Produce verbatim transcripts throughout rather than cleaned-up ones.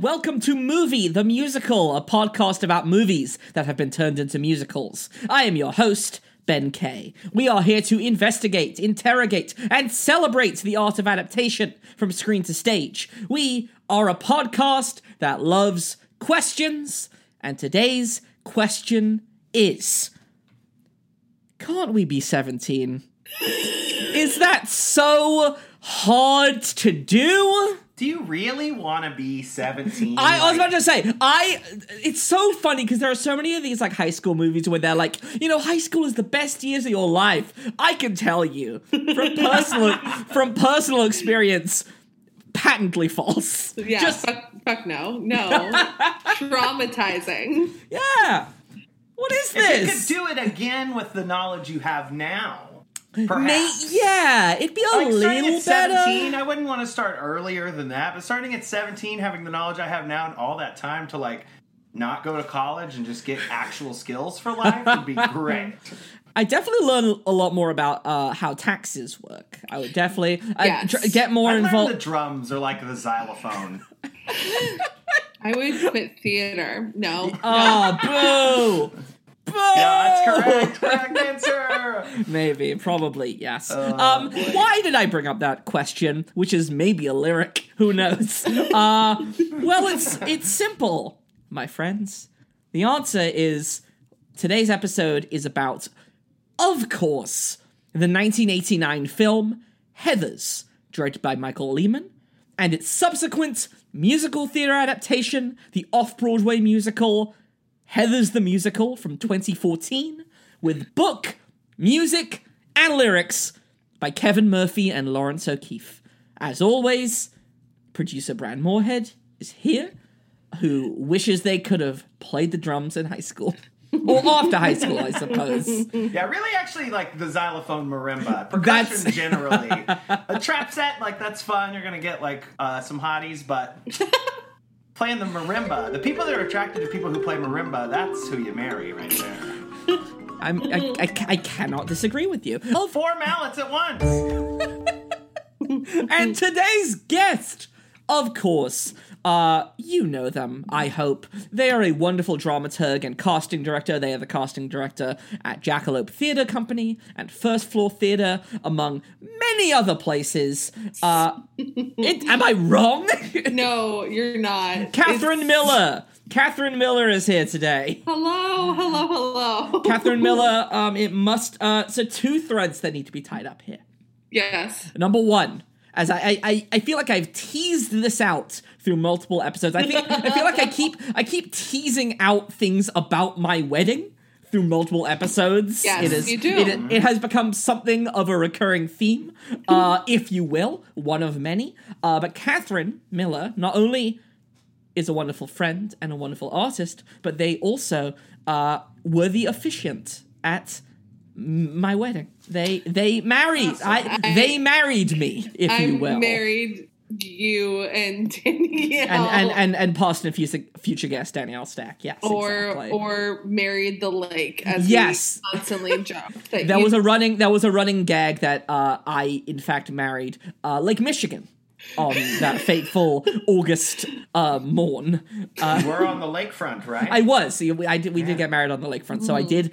and welcome to Movie, the Musical, a podcast about movies that have been turned into musicals. I am your host, Ben Kay. We are here to investigate, interrogate, and celebrate the art of adaptation from screen to stage. We are a podcast that loves questions, and today's question is... Can't we be seventeen? Is that so hard to do? Do you really want to be seventeen? I, like, I was about to say, I. It's so funny because there are so many of these like high school movies where they're like, you know, high school is the best years of your life. I can tell you from personal from personal experience, patently false. Yeah, Just, fuck, fuck no, no, traumatizing. Yeah. What is this? If you could do it again with the knowledge you have now, perhaps. May, yeah, it'd be a like little at seventeen, better. I wouldn't want to start earlier than that, but starting at seventeen, having the knowledge I have now and all that time to, like, not go to college and just get actual skills for life would be great. I definitely learned a lot more about uh, how taxes work. I would definitely yes. I tr- get more involved. The drums are like the xylophone. I would quit theater. No. Oh, boo! Boo! Yeah, that's correct. Correct answer. Maybe, probably, yes. Oh, um, boy. Why did I bring up that question? Which is maybe a lyric. Who knows? uh, well, it's it's simple, my friends. The answer is today's episode is about, of course, the nineteen eighty-nine film Heathers, directed by Michael Lehmann, and its subsequent musical theater adaptation, the off-Broadway musical Heather's the Musical from twenty fourteen, with book, music, and lyrics by Kevin Murphy and Lawrence O'Keefe. As always, producer Bran Moorhead is here, who wishes they could have played the drums in high school. Or after high school, I suppose. Yeah, really actually like the xylophone marimba. Percussion that's... generally. A trap set, like, that's fun. You're going to get, like, uh, some hotties, but playing the marimba. The people that are attracted to people who play marimba, that's who you marry right there. I'm, I, I, I cannot disagree with you. Oh, four mallets at once! And today's guest, of course... Uh, you know them, I hope. They are a wonderful dramaturg and casting director. They are the casting director at Jackalope Theatre Company and First Floor Theatre, among many other places. Uh, it, am I wrong? No, you're not. Catherine it's... Miller. Catherine Miller is here today. Hello, hello, hello. Catherine Miller, um, it must, uh, so two threads that need to be tied up here. Yes. Number one. As I, I, I feel like I've teased this out through multiple episodes. I think I feel like I keep I keep teasing out things about my wedding through multiple episodes. Yes, it is, you do. It, it has become something of a recurring theme, uh, if you will, one of many. Uh, but Catherine Miller not only is a wonderful friend and a wonderful artist, but they also uh, were the officiant at my wedding. They they married. Awesome. I, I they married me, if I'm you will. I married you and Danielle, and and and, and past and future future guest Danielle Stack. Yes, or exactly. Or married the lake. As yes, we constantly joke. That there you- was a running. There was a running gag that uh, I in fact married uh, Lake Michigan on that fateful August uh, morn. Uh, We're on the lakefront, right? I was. So we, I did. We yeah. did get married on the lakefront. So mm. I did.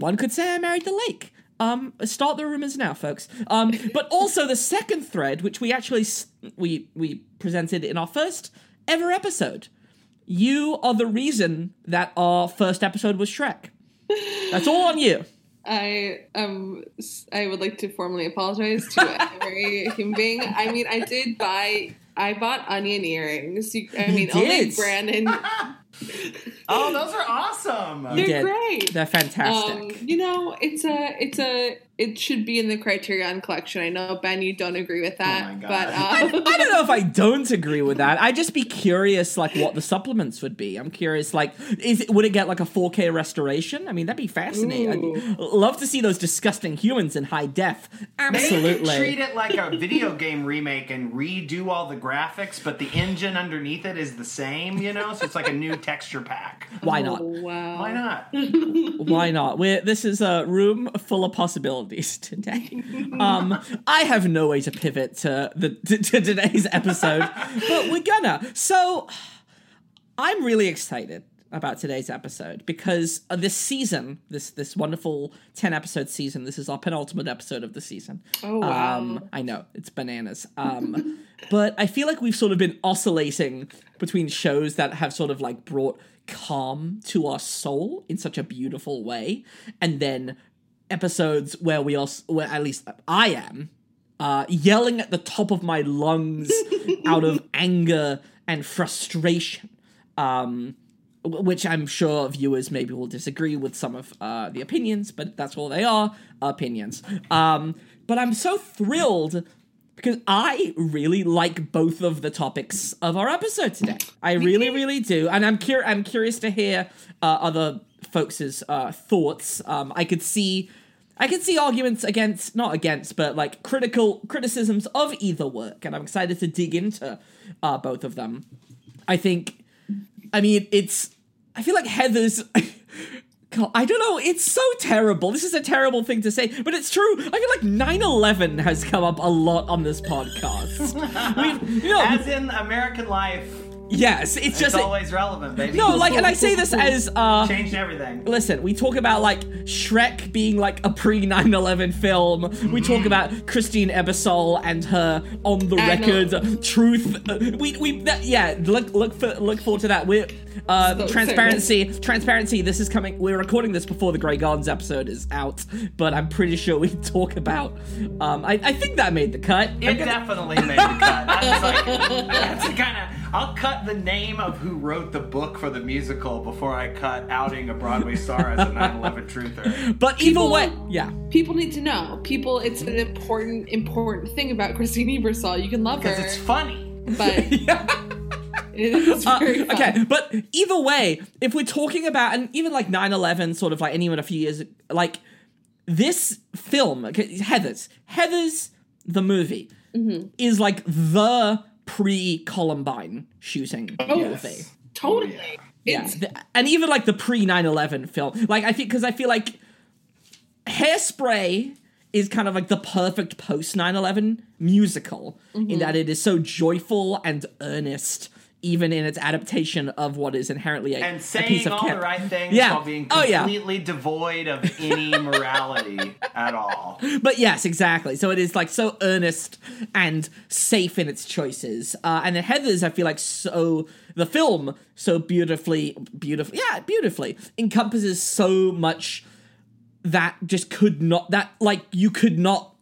One could say I married the lake. Um, start the rumors now, folks. Um, but also the second thread, which we actually we we presented in our first ever episode. You are the reason that our first episode was Shrek. That's all on you. I um I would like to formally apologize to every human being. I mean, I did buy. I bought onion earrings. You, I mean, you only Brandon. Oh, those are awesome! They're did. great. They're fantastic. Um, you know, it's a, it's a, it should be in the Criterion Collection. I know, Ben, you don't agree with that, oh my God. but um... I, I don't know if I don't agree with that. I'd just be curious, like, what the supplements would be. I'm curious, like, is it, would it get like a four K restoration? I mean, that'd be fascinating. Ooh. I'd love to see those disgusting humans in high def. Absolutely, maybe treat it like a video game remake and redo all the graphics, but the engine underneath it is the same. You know, so it's like a new texture pack. Why not? Oh, wow. Why not? Why not? We're, this is a room full of possibilities today. Um, I have no way to pivot to the to, to today's episode, but we're gonna. So I'm really excited about today's episode because uh, this season, this this wonderful ten episode season, this is our penultimate episode of the season. Oh, wow. Um, I know, it's bananas. Um, but I feel like we've sort of been oscillating between shows that have sort of like brought calm to our soul in such a beautiful way, and then episodes where we also, where at least I am, uh, yelling at the top of my lungs out of anger and frustration, um, which I'm sure viewers maybe will disagree with some of uh, the opinions, but that's all they are, opinions. Um, but I'm so thrilled because I really like both of the topics of our episode today. I really, really do. And I'm, cur- I'm curious to hear uh, other folks' uh, thoughts. Um, I could see... I can see arguments against, not against, but like critical criticisms of either work, and I'm excited to dig into uh, both of them. I think, I mean, it's, I feel like Heather's, God, I don't know, it's so terrible. This is a terrible thing to say, but it's true. I feel like nine eleven has come up a lot on this podcast. We've, you know, as in American life. Yes, it's, it's just... It's always relevant, baby. No, like, and I say this as... Uh, Changed everything. Listen, we talk about, like, Shrek being, like, a pre nine eleven film. Mm-hmm. We talk about Christine Ebersole and her on-the-record uh, truth. Uh, we, we, that, yeah, look look for, look forward to that. We're, uh, transparency, transparency, this is coming... We're recording this before the Grey Gardens episode is out, but I'm pretty sure we talk about... Um, I, I think that made the cut. It gonna... definitely made the cut. That's, like, that's the kind of... I'll cut the name of who wrote the book for the musical before I cut outing a Broadway star as a nine eleven truther. But people, either way, yeah. People need to know. People, it's an important, important thing about Christine Ebersole. You can love her. Because it's funny. But yeah. It is very uh, okay, fun. But either way, if we're talking about, and even like nine eleven, sort of like anyone a few years, like this film, Heather's, Heather's the movie, mm-hmm. is like the... pre-Columbine shooting movie. Oh, yes. Totally. Yeah. It's- and even, like, the pre nine eleven film. Like, I think, because I feel like Hairspray is kind of, like, the perfect post nine eleven musical mm-hmm. in that it is so joyful and earnest, even in its adaptation of what is inherently a, and saying a piece of all camp. The right things yeah. while being completely oh, yeah. devoid of any morality at all. But yes, exactly. So it is like so earnest and safe in its choices. Uh, and the Heathers, I feel like so, the film so beautifully, beautifully, yeah, beautifully encompasses so much that just could not, that like you could not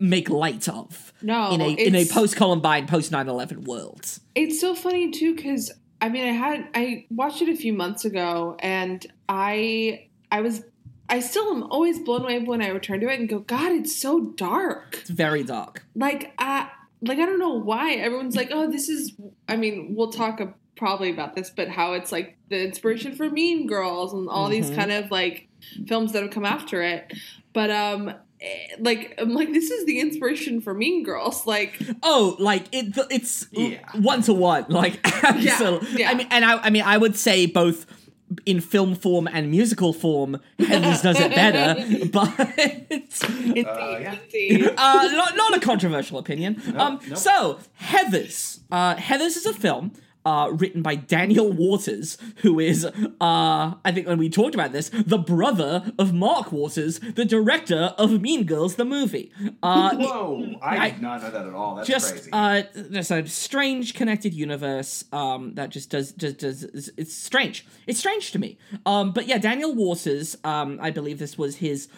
make light of no, in a in a post-Columbine, post nine eleven world. It's so funny, too, because, I mean, I had, I watched it a few months ago, and I, I was, I still am always blown away when I return to it and go, God, it's so dark. It's very dark. Like, I, like, I don't know why. Everyone's like, oh, this is, I mean, we'll talk a, probably about this, but how it's, like, the inspiration for Mean Girls and all mm-hmm. these kind of, like, films that have come after it. But, um... Like, I'm like, this is the inspiration for Mean Girls. Like, oh, like it, it's one to one. Like, absolutely. Yeah, yeah. I mean, and I, I mean, I would say both in film form and musical form, Heather's does it better. But it's, indeed, uh, yeah. indeed. Uh, not not a controversial opinion. Nope, um, nope. So Heather's, uh, Heather's is a film. Uh, written by Daniel Waters, who is, uh, I think when we talked about this, the brother of Mark Waters, the director of Mean Girls, the movie. Uh, Whoa, I, I did not know that at all. That's just, crazy. Uh, just a strange connected universe um, that just does, does, does, it's strange. It's strange to me. Um, but yeah, Daniel Waters, um, I believe this was his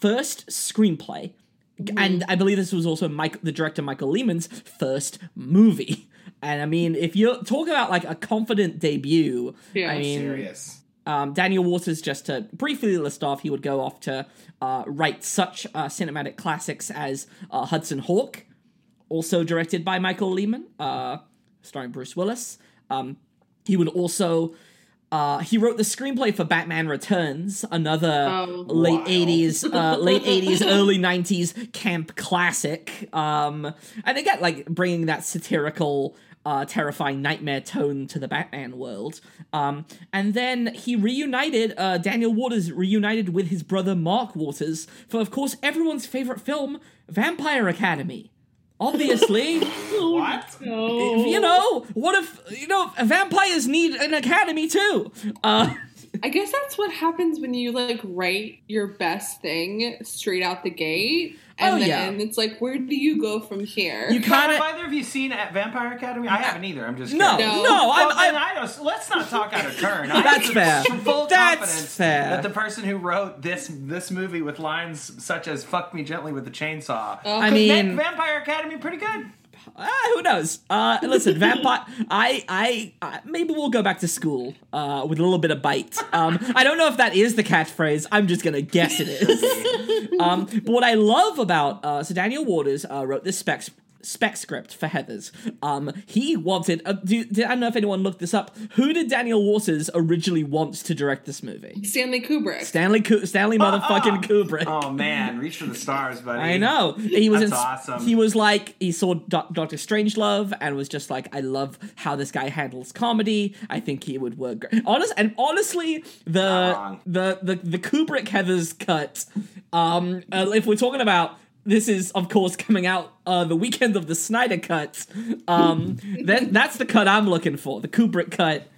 first screenplay. Mm. And I believe this was also Mike, the director Michael Lehmann's first movie. And I mean, if you talk about like a confident debut, yeah, I mean, serious. Um, Daniel Waters, just to briefly list off, he would go off to uh, write such uh, cinematic classics as uh, Hudson Hawk, also directed by Michael Lehmann, uh, starring Bruce Willis. Um, he would also uh, he wrote the screenplay for Batman Returns, another oh, late wow. eighties, uh, late eighties, early nineties camp classic. Um, and again, like bringing that satirical. Uh, terrifying nightmare tone to the Batman world. Um, and then he reunited, uh, Daniel Waters reunited with his brother Mark Waters for, of course, everyone's favorite film, Vampire Academy. Obviously. What? No. You know, what if, you know, vampires need an academy too. Uh, I guess that's what happens when you, like, write your best thing straight out the gate. And oh, then yeah. it's like, where do you go from here? You kinda... Have either of you seen Vampire Academy? I haven't either. I'm just no, kidding. No, no. Well, I'm, I'm... I let's not talk out of turn. That's fair. Full That's confidence fair. That the person who wrote this this movie with lines such as "Fuck me gently with a chainsaw." Oh, I mean, Vampire Academy, pretty good. Uh, who knows? Uh, listen, vampire. I, I, I. Maybe we'll go back to school uh, with a little bit of bite. Um, I don't know if that is the catchphrase. I'm just gonna guess it is. Um, but what I love about uh, so Daniel Waters uh, wrote this spec spec script for Heather's. Um, he wanted. Uh, do, do, I don't know if anyone looked this up. Who did Daniel Waters originally want to direct this movie? Stanley Kubrick. Stanley Ku- Stanley oh, motherfucking oh. Kubrick. Oh man, reach for the stars, buddy. I know. He was That's in, awesome. He was like he saw Doctor Strangelove and was just like, I love how this guy handles comedy. I think he would work great. Honest and honestly, the the, the the Kubrick Heather's cut. Um, uh, if we're talking about. This is, of course, coming out uh, the weekend of the Snyder Cut. Um, that, that's the cut I'm looking for, the Kubrick cut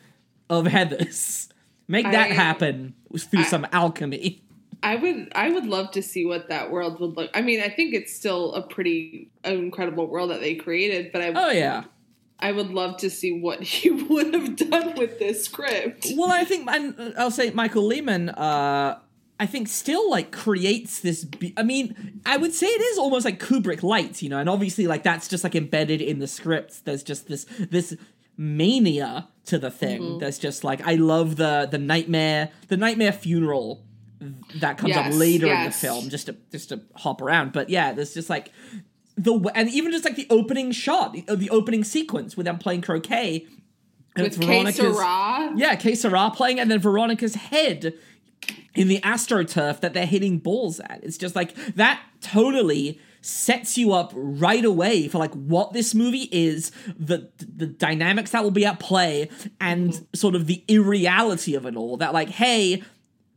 of Heather's. Make that I, happen through I, some alchemy. I would I would love to see what that world would look... I mean, I think it's still a pretty incredible world that they created, but I would, oh, yeah. I would love to see what he would have done with this script. Well, I think... And I'll say Michael Lehmann... Uh, I think still, like, creates this... Be- I mean, I would say it is almost like Kubrick light, you know? And obviously, like, that's just, like, embedded in the script. There's just this this mania to the thing. Mm-hmm. There's just, like, I love the the nightmare... The nightmare funeral that comes yes, up later yes. in the film, just to, just to hop around. But, yeah, there's just, like... the And even just, like, the opening shot, the opening sequence with them playing croquet. And with K. Sera? Yeah, K. Sera playing, and then Veronica's head... in the AstroTurf that they're hitting balls at. It's just like, that totally sets you up right away for like what this movie is, the the dynamics that will be at play, and sort of the irreality of it all. That like, hey,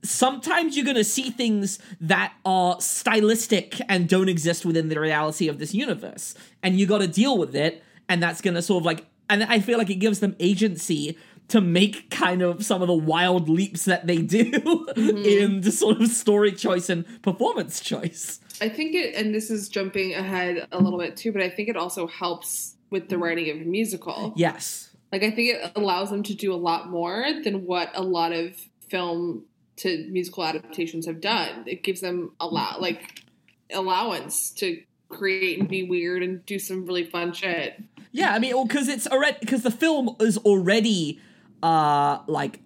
sometimes you're going to see things that are stylistic and don't exist within the reality of this universe. And you got to deal with it. And that's going to sort of like, and I feel like it gives them agency to make kind of some of the wild leaps that they do mm-hmm. in the sort of story choice and performance choice. I think it, and this is jumping ahead a little bit too, but I think it also helps with the writing of a musical. Yes. Like, I think it allows them to do a lot more than what a lot of film to musical adaptations have done. It gives them a lot, like, allowance to create and be weird and do some really fun shit. Yeah, I mean, well, because it's already, because the film is already... Uh, like,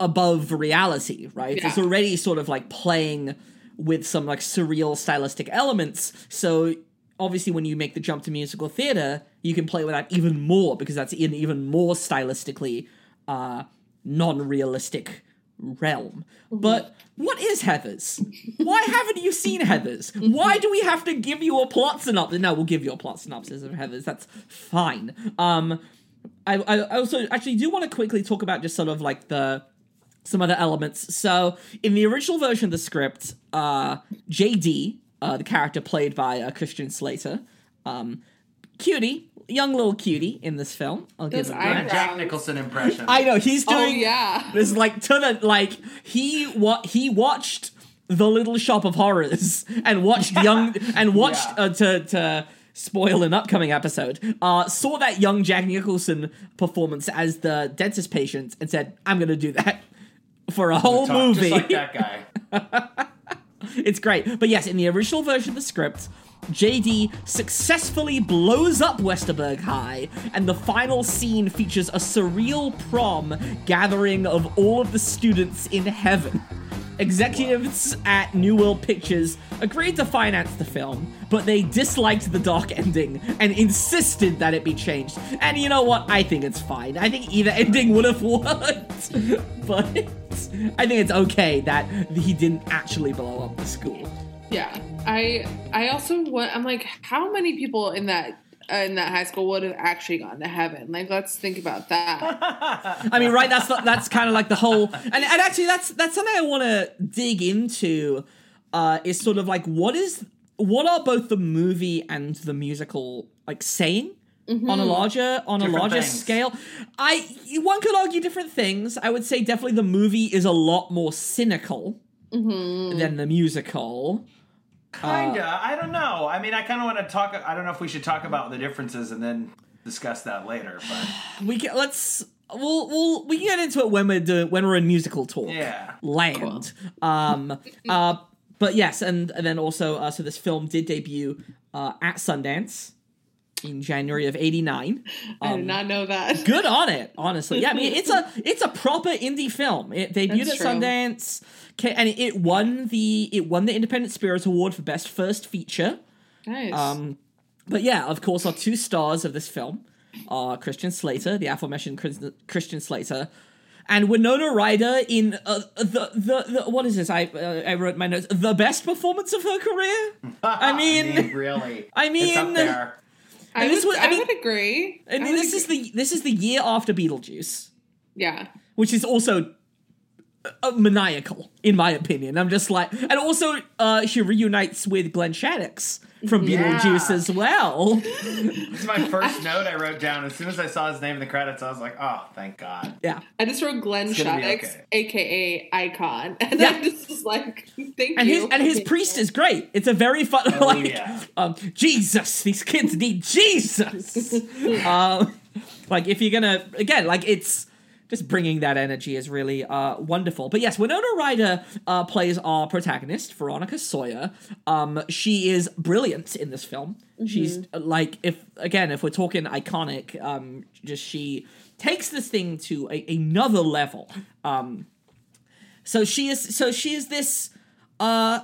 above reality, right? Yeah. It's already sort of, like, playing with some, like, surreal stylistic elements. So, obviously, when you make the jump to musical theater, you can play with that even more, because that's in even more stylistically uh, non-realistic realm. But what is Heather's? Why haven't you seen Heather's? Why do we have to give you a plot synopsis? No, we'll give you a plot synopsis of Heather's. That's fine. Um... I, I also actually do want to quickly talk about just sort of like the some other elements. So in the original version of the script, uh, J D, uh, the character played by uh, Christian Slater, um, cutie, young little cutie in this film. I'll give him that. Jack Nicholson impression. I know he's doing. Oh yeah. This is like to the like he what he watched The Little Shop of Horrors and watched young and watched yeah. uh, to to. Spoil an upcoming episode, uh, saw that young Jack Nicholson performance as the dentist patient and said, I'm going to do that for a whole talk, movie. Just like that guy. It's great. But yes, in the original version of the script, J D successfully blows up Westerberg High, and the final scene features a surreal prom gathering of all of the students in heaven. Executives at New World Pictures agreed to finance the film, but they disliked the dark ending and insisted that it be changed. And you know what? I think it's fine. I think either ending would have worked, but I think it's okay that he didn't actually blow up the school. Yeah, I I also want. I'm like, how many people in that uh, in that high school would have actually gone to heaven? Like, let's think about that. I mean, right? That's the, that's kind of like the whole. And and actually, that's that's something I want to dig into. Uh, is sort of like what is what are both the movie and the musical like saying mm-hmm. on a larger on different a larger things. scale? I one could argue different things. I would say definitely the movie is a lot more cynical mm-hmm. than the musical. Kinda. Uh, I don't know. I mean, I kind of want to talk. I don't know if we should talk about the differences and then discuss that later. But we can, let's. We'll, we'll we can get into it when we're doing, when we're in musical talk. Yeah. Land. Cool. Um. uh. But yes, and, and then also, uh, so this film did debut uh, at Sundance in January of eighty-nine. Um, I did not know that. Good on it, honestly. Yeah, I mean, it's a it's a proper indie film. It debuted That's at true. Sundance, and it won the it won the Independent Spirit Award for Best First Feature. Nice. Um, but yeah, of course, our two stars of this film are Christian Slater, the aforementioned Christian Slater, and Winona Ryder in uh, the, the the what is this? I uh, I wrote my notes. The best performance of her career. I mean, I mean, really. I mean, it's up there. I, would, was, I, I mean, would agree. I mean, I this agree. is the this is the year after Beetlejuice. Yeah, which is also uh, maniacal, in my opinion. I'm just like, and also uh, she reunites with Glenn Shadix from Beetlejuice yeah. as well. This is my first note I wrote down. As soon as I saw his name in the credits, I was like, oh, thank God. Yeah. I just wrote Glenn Shadix, okay. a k a. Icon. And yeah. I just was like, thank and you. His, and his priest is great. It's a very fun, oh, like, yeah. um, Jesus, these kids need Jesus. um, like, if you're gonna, again, like, it's just bringing that energy is really uh, wonderful. But yes, Winona Ryder uh, plays our protagonist, Veronica Sawyer. Um, she is brilliant in this film. Mm-hmm. She's like, if again, if we're talking iconic, um, just she takes this thing to a, another level. Um, so she is, so she is this uh,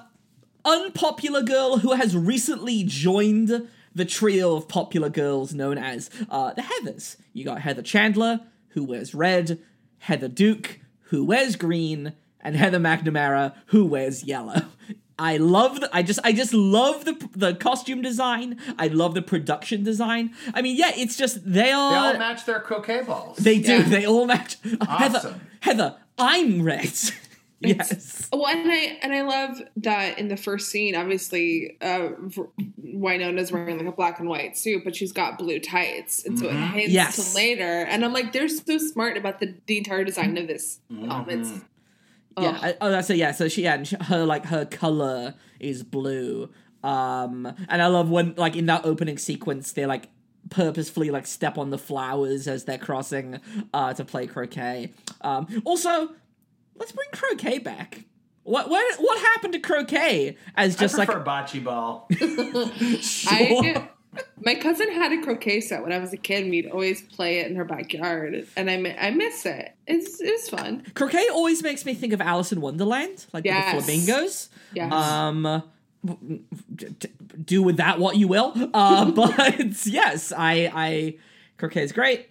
unpopular girl who has recently joined the trio of popular girls known as uh, the Heathers. You got Heather Chandler, who wears red, Heather Duke, who wears green, and Heather McNamara, who wears yellow. I love the, I just, I just love the the costume design. I love the production design. I mean, yeah, it's just, they are... They all match their croquet balls. They do, yeah. they all match. Awesome. Heather, Heather, I'm red. Yes. It's, well, and I and I love that in the first scene, obviously, uh, Winona's wearing like a black and white suit, but she's got blue tights, and so mm-hmm. it hints yes. to later. And I'm like, they're so smart about the, the entire design of this. Mm-hmm. Um, it's, oh. Yeah. I, oh, that's it. Yeah. So she yeah, and she, her like her color is blue. Um, and I love when like in that opening sequence, they're like purposefully like step on the flowers as they're crossing uh, to play croquet. Um, also. Let's bring croquet back. What what what happened to croquet? As just I prefer like bocce ball. Sure. I, my cousin had a croquet set when I was a kid, and we'd always play it in her backyard, and I I miss it. It's it was fun. Croquet always makes me think of Alice in Wonderland, like yes. the flamingos. Yes. Um, do with that what you will. Uh, but yes, I I croquet is great.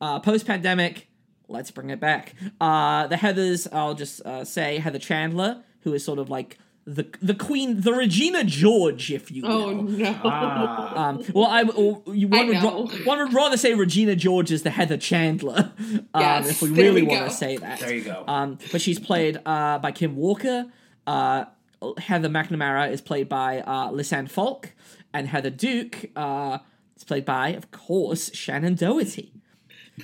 Uh, post pandemic. Let's bring it back. Uh, the Heathers, I'll just uh, say Heather Chandler, who is sort of like the the queen, the Regina George, if you will. Oh, no. Ah. Um, well, I, or, you, one, I would ra- one would rather say Regina George is the Heather Chandler, um, yes, if we really we want to say that. There you go. Um, but she's played uh, by Kim Walker. Uh, Heather McNamara is played by uh, Lisanne Falk. And Heather Duke uh, is played by, of course, Shannon Doherty.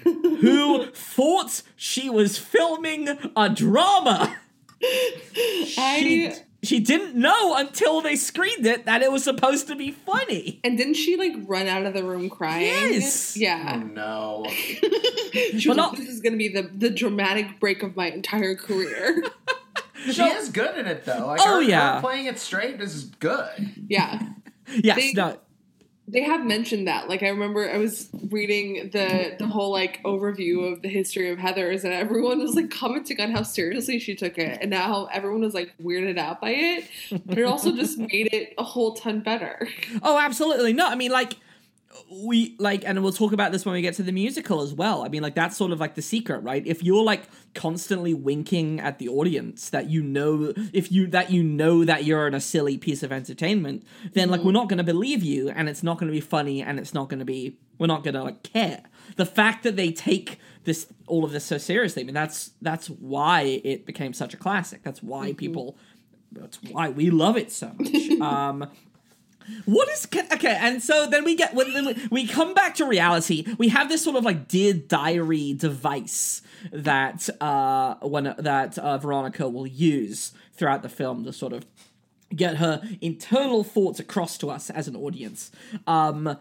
Who thought she was filming a drama? I... She, she didn't know until they screened it that it was supposed to be funny. And didn't she like run out of the room crying? Yes. Yeah. Oh, no. She was like, this is going to be the, the dramatic break of my entire career. She so, is good at it though. Like, oh her, yeah, her playing it straight is good. Yeah. Yes. They, no. They have mentioned that. Like, I remember I was reading the the whole, like, overview of the history of Heather's, and everyone was, like, commenting on how seriously she took it, and now everyone was, like, weirded out by it, but it also just made it a whole ton better. Oh, absolutely. No, I mean, like, we, like, and we'll talk about this when we get to the musical as well. I mean, like, that's sort of, like, the secret, right? If you're, like, constantly winking at the audience that you know, if you, that you know that you're in a silly piece of entertainment, then, like, mm. we're not going to believe you, and it's not going to be funny, and it's not going to be, we're not going to, like, care. The fact that they take this, all of this so seriously, I mean, that's, that's why it became such a classic. That's why mm-hmm. people, that's why we love it so much. um, What is okay? And so then we get when we come back to reality. We have this sort of like Dear Diary device that uh, when that uh, Veronica will use throughout the film to sort of get her internal thoughts across to us as an audience. Um,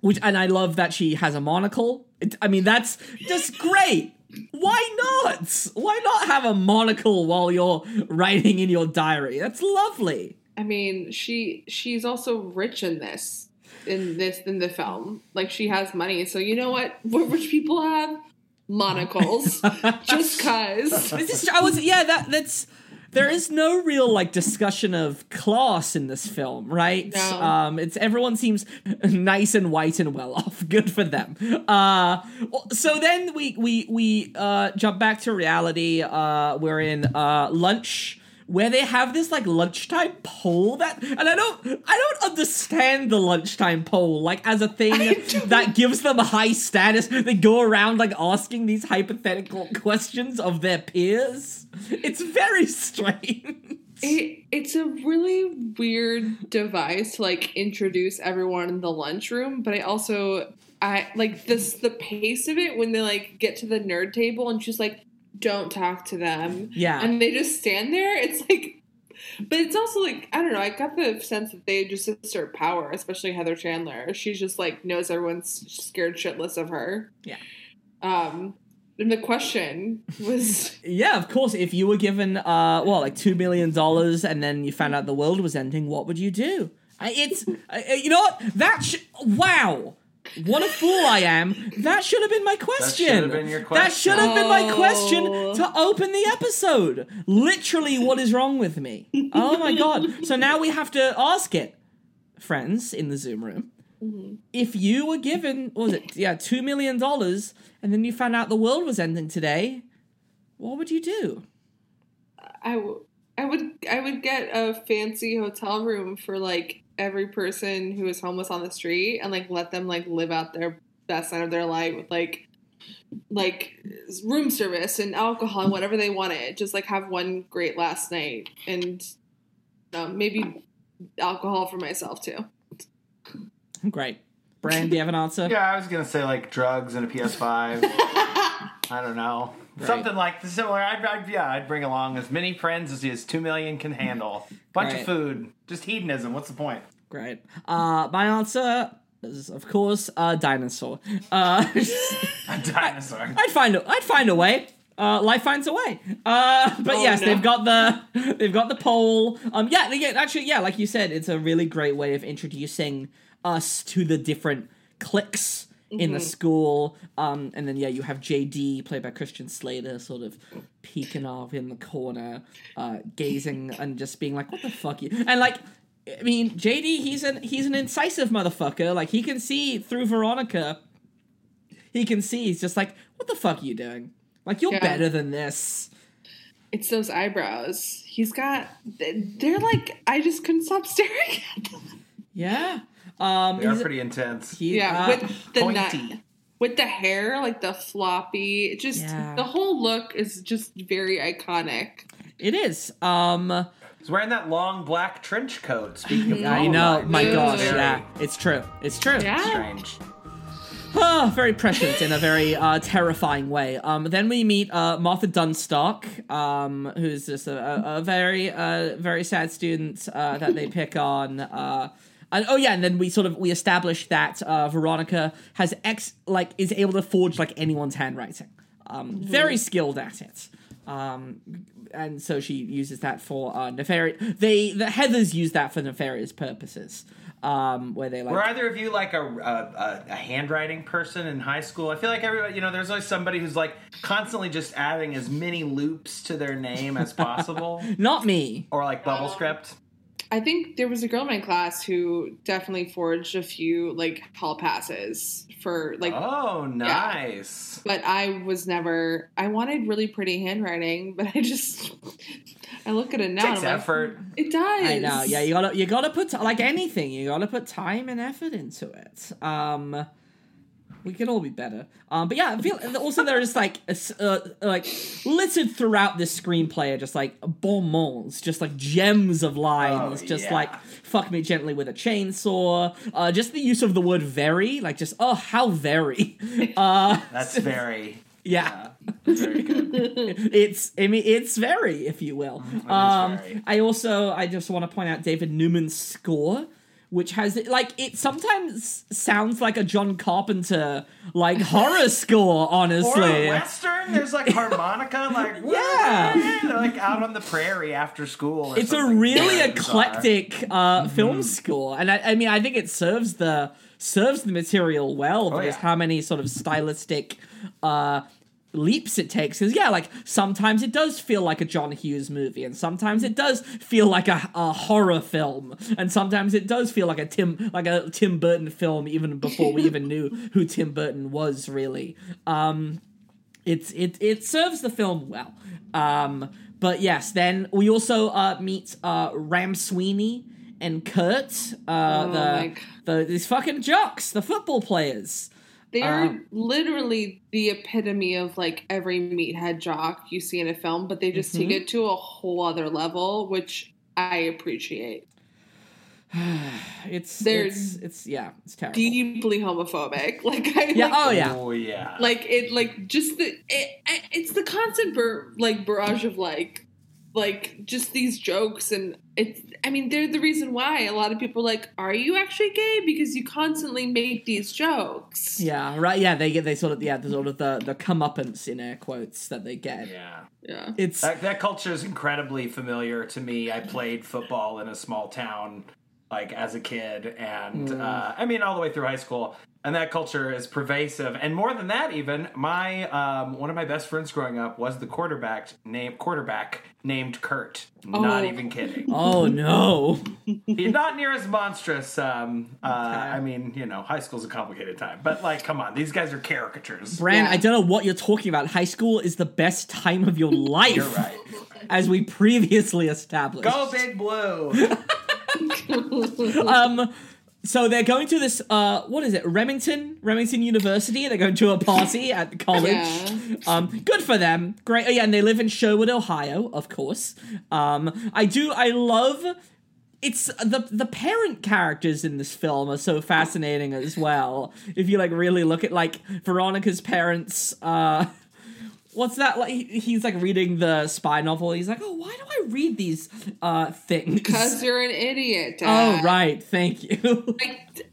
which and I love that she has a monocle. It, I mean, that's just great. Why not? Why not have a monocle while you're writing in your diary? That's lovely. I mean, she she's also rich in this, in this, in the film. Like, she has money. So you know what? What rich people have? Monocles. Just cause. Just, I was, yeah, that that's, there is no real, like, discussion of class in this film, right? No. Um, it's, everyone seems nice and white and well off. Good for them. Uh, so then we, we, we uh, jump back to reality. Uh, we're in uh, lunch. Where they have this like lunchtime poll that, and I don't, I don't understand the lunchtime poll like as a thing that gives them high status. They go around like asking these hypothetical questions of their peers. It's very strange. It, it's a really weird device to like introduce everyone in the lunchroom, but I also, I like this the pace of it when they like get to the nerd table and she's like, don't talk to them. Yeah. And they just stand there. It's like, but it's also like, I don't know, I got the sense that they just assert power, especially Heather Chandler. She's just like, knows everyone's scared shitless of her. Yeah. Um, and the question was... yeah, of course, if you were given, uh, well, like two million dollars and then you found out the world was ending, what would you do? It's, you know what? That sh- wow. What a fool I am. That should have been my question. That should have been your question. That should have been my question to open the episode. Literally, what is wrong with me? Oh, my God. So now we have to ask it, friends in the Zoom room. Mm-hmm. If you were given, what was it? Yeah, two million dollars, and then you found out the world was ending today, what would you do? I, w- I would, I would get a fancy hotel room for, like, every person who is homeless on the street and like let them like live out their best side of their life with like like room service and alcohol and whatever they wanted. Just like have one great last night and um, maybe alcohol for myself too. Great. Brand, do you have an answer? Yeah, I was gonna say like drugs and a P S five. I don't know. Right. Something like similar. I'd, I'd, yeah, I'd bring along as many friends as, as two million can handle. Bunch right. of food. Just hedonism. What's the point? Great. Uh, my answer is, of course, a dinosaur. Uh, a dinosaur. I, I'd find a, I'd find a way. Uh, life finds a way. Uh, but oh, yes, no. they've got the they've got the poll. Um, yeah, yeah, actually, yeah, like you said, it's a really great way of introducing us to the different cliques in mm-hmm. the school, um, and then, yeah, you have J D, played by Christian Slater, sort of peeking off in the corner, uh, gazing and just being like, what the fuck? You? And, like, I mean, J D, he's an he's an incisive motherfucker. Like, he can see through Veronica. He can see. He's just like, what the fuck are you doing? Like, you're yeah. better than this. It's those eyebrows. He's got... They're like... I just couldn't stop staring at them. Yeah. Um, they are pretty intense. He, yeah, uh, with the nut, with the hair, like the floppy, just yeah. the whole look is just very iconic. It is. Um, He's wearing that long black trench coat. Speaking of, I know. My Ooh. gosh, yeah, it's true. It's true. Yeah. It's strange. Oh, very prescient in a very uh, terrifying way. Um, then we meet uh, Martha Dunstock, um, who's just a, a very, uh, very sad student uh, that they pick on. Uh, And, oh yeah, and then we sort of we establish that uh, Veronica has ex like is able to forge like anyone's handwriting, um, mm-hmm. very skilled at it, um, and so she uses that for uh, nefarious. They the Heathers use that for nefarious purposes, um, where they like. Were either of you like a, a a handwriting person in high school? I feel like everybody, you know, there's always somebody who's like constantly just adding as many loops to their name as possible. Not me. Or like bubble script. I think there was a girl in my class who definitely forged a few, like, hall passes for, like... Oh, nice. Yeah. But I was never... I wanted really pretty handwriting, but I just... I look at it now. It takes effort. Like, it does. I know, yeah. You gotta, you gotta put... Like anything, you gotta put time and effort into it. Um... We can all be better. Um, but yeah, I feel also there is like uh, like littered throughout this screenplay are just like bon mots, just like gems of lines, oh, just yeah. like fuck me gently with a chainsaw. Uh, just the use of the word very, like just oh how very. Uh, That's very. Yeah. yeah, very good. it's I mean it's very, if you will. Um, I also I just want to point out David Newman's score, which has like it sometimes sounds like a John Carpenter like horror score, honestly. Or a western. There's like harmonica, like yeah, they're like out on the prairie after school. Or it's something. a really eclectic uh, mm-hmm. film score, and I, I mean I think it serves the serves the material well. Oh, there's yeah. how many sort of stylistic. Uh, leaps it takes is yeah like sometimes it does feel like a John Hughes movie, and sometimes it does feel like a, a horror film, and sometimes it does feel like a Tim like a Tim Burton film even before we even knew who Tim Burton was really. um it's it it serves the film well. Um but yes, then we also uh meet uh Ram Sweeney and Kurt, uh oh, the, the these fucking jocks, the football players. They're um, literally the epitome of, like, every meathead jock you see in a film, but they just mm-hmm. take it to a whole other level, which I appreciate. it's, it's, it's, yeah, it's terrible. Deeply homophobic. Like, I, yeah, like, oh, yeah. Oh, yeah. Like, it, like, just the, it, it's the constant, bur- like, barrage of, like, like, just these jokes, and it's, I mean, they're the reason why a lot of people are like, are you actually gay? Because you constantly make these jokes. Yeah, right, yeah, they get, they sort of, yeah, the sort of the, the comeuppance in air quotes that they get. Yeah. Yeah. It's... That, that culture is incredibly familiar to me. I played football in a small town, like, as a kid, and, mm. uh, I mean, all the way through high school, and that culture is pervasive. And more than that, even, my um, one of my best friends growing up was the quarterback named quarterback named Kurt. Oh. Not even kidding. Oh, no. He's not near as monstrous. Um, uh, okay. I mean, you know, high school's a complicated time. But, like, come on. These guys are caricatures. Bran, yeah. I don't know what you're talking about. High school is the best time of your life. You're right. You're right. As we previously established. Go Big Blue. um... So they're going to this, uh, what is it, Remington? Remington University. They're going to a party at college. Yeah. Um, good for them. Great. Oh, yeah, and they live in Sherwood, Ohio, of course. Um, I do, I love, it's, the the parent characters in this film are so fascinating as well. If you, like, really look at, like, Veronica's parents, uh... What's that? Like he's like reading the spy novel. He's like, oh, why do I read these uh, things? Because you're an idiot, Dad. Oh, right. Thank you. Like,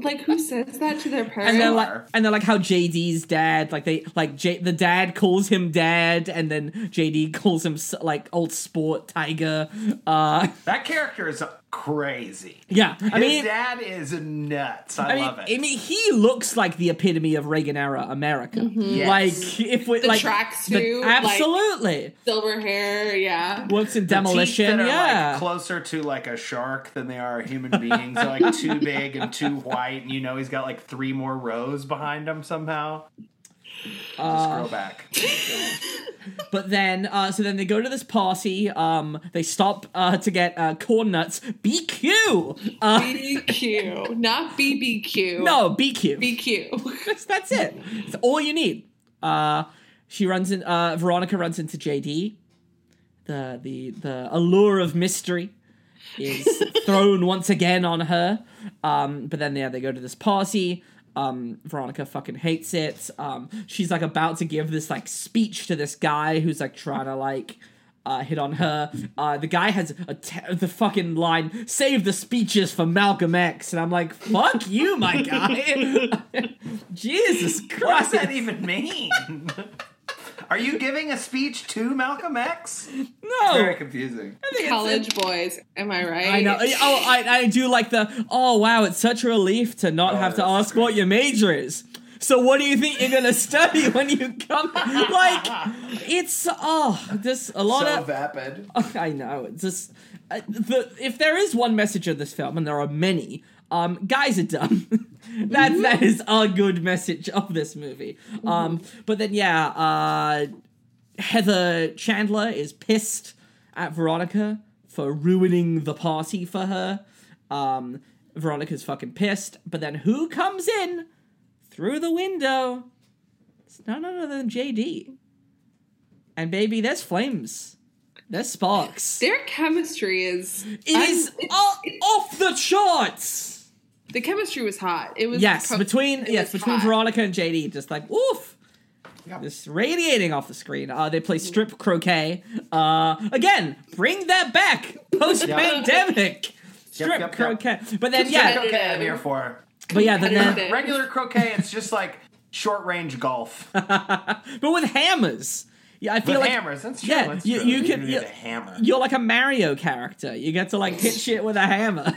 like who says that to their parents? And they're like, and they're like how J D's dad, like they, like J, the dad calls him dad, and then J D calls him like old sport tiger. Uh, that character is crazy. Yeah, I His mean, dad is nuts. I, I mean, love it. I mean, he looks like the epitome of Reagan era America. Mm-hmm. Yes. Like if we the like tracksuit, absolutely like, silver hair. Yeah, works in demolition. The teeth that yeah, are, like, closer to like a shark than they are a human being. They're like too big and too white, and you know he's got like three more rows behind him somehow. Uh, Just scroll back. But then, uh, so then they go to this party. Um, they stop uh, to get uh, corn nuts. B Q! Uh, B Q. Not B B Q. No, B Q. B Q. That's, that's it. It's all you need. Uh, she runs in. Uh, Veronica runs into J D. The the the allure of mystery is thrown once again on her. Um, but then yeah, they go to this party. Um, Veronica fucking hates it. Um, she's like about to give this like speech to this guy who's like trying to like uh, hit on her. Uh, the guy has a te- the fucking line, save the speeches for Malcolm X. And I'm like, fuck you, my guy. Jesus Christ. What does that even mean? Are you giving a speech to Malcolm X? No. Very confusing. College boys, am I right? I know. Oh, I, I do like the, oh, wow, it's such a relief to not oh, have to ask great. what your major is. So what do you think you're going to study when you come? Like, it's, oh, just a lot so of... So vapid. Oh, I know. It's just, uh, the, if there is one message of this film, and there are many, um, guys are dumb. That mm-hmm. that is a good message of this movie. Mm-hmm. Um, but then yeah, uh, Heather Chandler is pissed at Veronica for ruining the party for her. Um, Veronica's fucking pissed, but then who comes in? through the window. It's none other than J D. And baby, there's flames. There's sparks. Their chemistry is... It is off, off the charts! The chemistry was hot. It was... Yes, co- between yes between hot. Veronica and J D, just like, oof! Yep. Just radiating off the screen. Uh, they play strip croquet. Uh, again, bring that back! Post-pandemic! Strip yep, yep, croquet. Yep. But then, yeah... Strip croquet I'm here for. But yeah, then... then regular croquet, it's just like short-range golf. But with hammers! Yeah, I feel with like hammers. That's true. Yeah, that's you, true. You, you can. You, need a hammer. You're like a Mario character. You get to like hit shit with a hammer.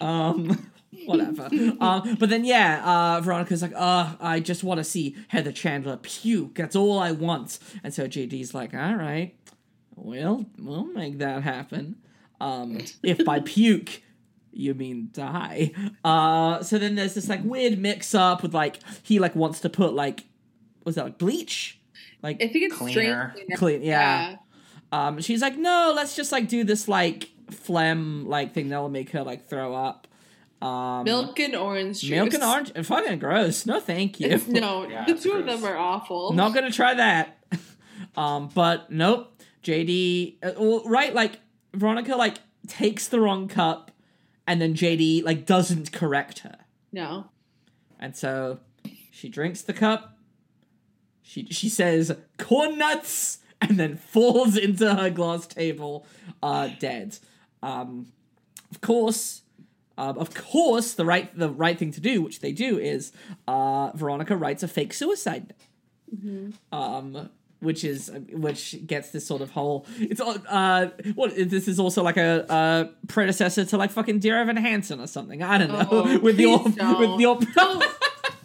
um, whatever. um, but then yeah, uh, Veronica's like, oh, I just want to see Heather Chandler puke. That's all I want. And so J D's like, all right, we'll we'll make that happen. Um, if by puke you mean die. Uh, so then there's this like weird mix up with like he like wants to put like was that like bleach. Like I think it's cleaner, cleaner. clean, yeah. yeah. Um, she's like, no, let's just like do this like phlegm like thing that will make her like throw up. Um, milk and orange juice. Milk and orange, fucking gross. No, thank you. It's, no, yeah, the two gross. of them are awful. Not gonna try that. um, but nope. J D, uh, well, right? Like Veronica like takes the wrong cup, and then J D like doesn't correct her. No. And so she drinks the cup. She she says, corn nuts, and then falls into her glass table, uh, dead. Um, of course, uh, of course, the right the right thing to do, which they do, is uh, Veronica writes a fake suicide note, mm-hmm. um, which is which gets this sort of whole. It's uh, what this is also like a, a predecessor to like fucking Dear Evan Hansen or something. I don't know oh, with, the op- don't. with the with op- the.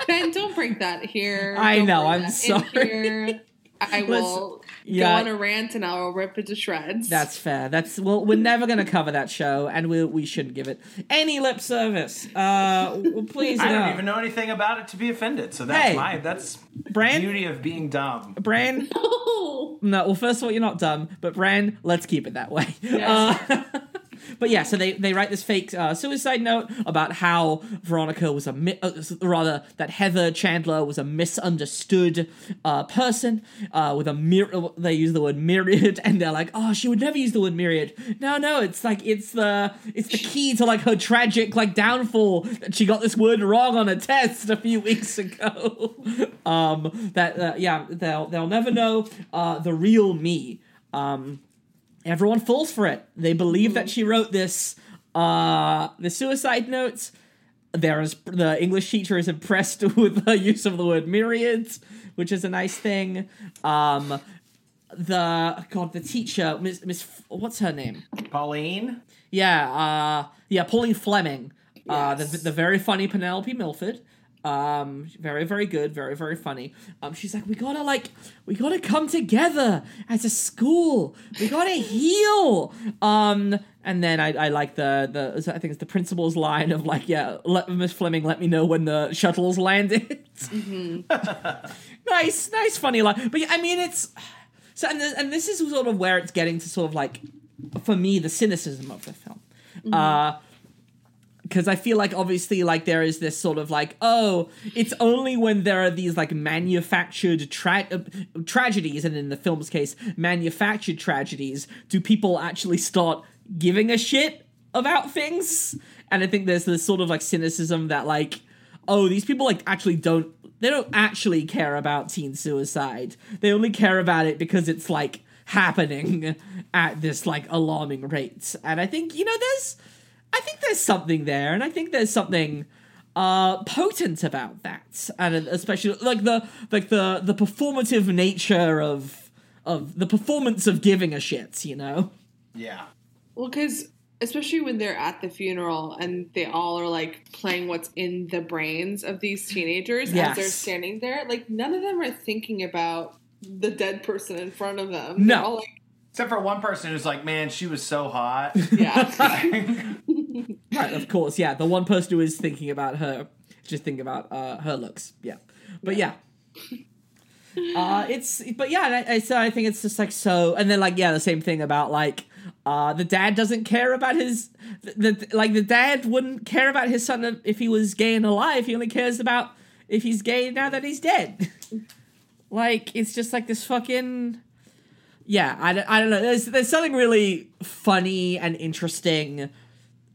Ben, don't bring that here. I don't know, I'm sorry. I will yeah. go on a rant and I'll rip it to shreds. That's fair. That's well, we're never going to cover that show, and we we shouldn't give it any lip service. Uh, please. I no. don't even know anything about it to be offended. So that's hey, my that's Bran, beauty of being dumb. Bran, no. no. Well, first of all, you're not dumb, but Bran, let's keep it that way. Yes. Uh, But yeah, so they, they write this fake uh, suicide note about how Veronica was a mi- uh, rather that Heather Chandler was a misunderstood uh, person uh, with a myriad. They use the word myriad, and they're like, oh, she would never use the word myriad. No, no, it's like it's the it's the key to like her tragic like downfall that she got this word wrong on a test a few weeks ago. um, that uh, yeah, they'll they'll never know uh, the real me. Um, Everyone falls for it. They believe that she wrote this, uh, the suicide notes. There is the English teacher is impressed with the use of the word myriads, which is a nice thing. Um, the God, the teacher, Miss Miss, what's her name? Pauline. Yeah, uh, yeah, Pauline Fleming. Yes. Uh, the the very funny Penelope Milford. Um, very, very good, very, very funny. Um, she's like, we gotta like, we gotta come together as a school. We gotta heal. Um, and then I, I like the the I think it's the principal's line of like, yeah, Miss Fleming, let me know when the shuttle's landed. Mm-hmm. nice, nice, funny line. But yeah, I mean, it's so, and, the, and this is sort of where it's getting to sort of like, for me, the cynicism of the film. Mm-hmm. Uh. Because I feel like, obviously, like, there is this sort of, like, oh, it's only when there are these, like, manufactured tra- uh, tragedies, and in the film's case, manufactured tragedies, do people actually start giving a shit about things? And I think there's this sort of, like, cynicism that, like, oh, these people, like, actually don't, they don't actually care about teen suicide. They only care about it because it's, like, happening at this, like, alarming rate. And I think, you know, there's... I think there's something there, and I think there's something uh, potent about that, and especially like the like the, the performative nature of of the performance of giving a shit, you know? Yeah. Well, because especially when they're at the funeral and they all are like playing what's in the brains of these teenagers yes. as they're standing there, like none of them are thinking about the dead person in front of them. No. They're all like. Except for one person who's like, man, she was so hot. Yeah. Right, of course, yeah. The one person who is thinking about her, just think about uh, her looks. Yeah. But yeah. uh, it's, but yeah, I, I, I think it's just like so, and then like, yeah, the same thing about like, uh, the dad doesn't care about his, the, the like the dad wouldn't care about his son if he was gay and alive. He only cares about if he's gay now that he's dead. Like, it's just like this fucking... Yeah, I don't, I don't know. There's, there's something really funny and interesting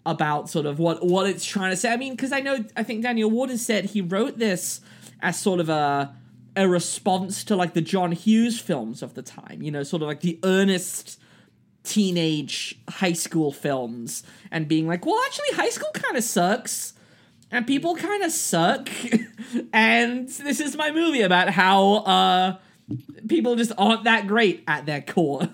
about sort of what, what it's trying to say. I mean, because I know, I think Daniel Waters said he wrote this as sort of a a response to, like, the John Hughes films of the time. You know, sort of like the earnest teenage high school films. And being like, well, actually, high school kind of sucks. And people kind of suck. And this is my movie about how... uh people just aren't that great at their core.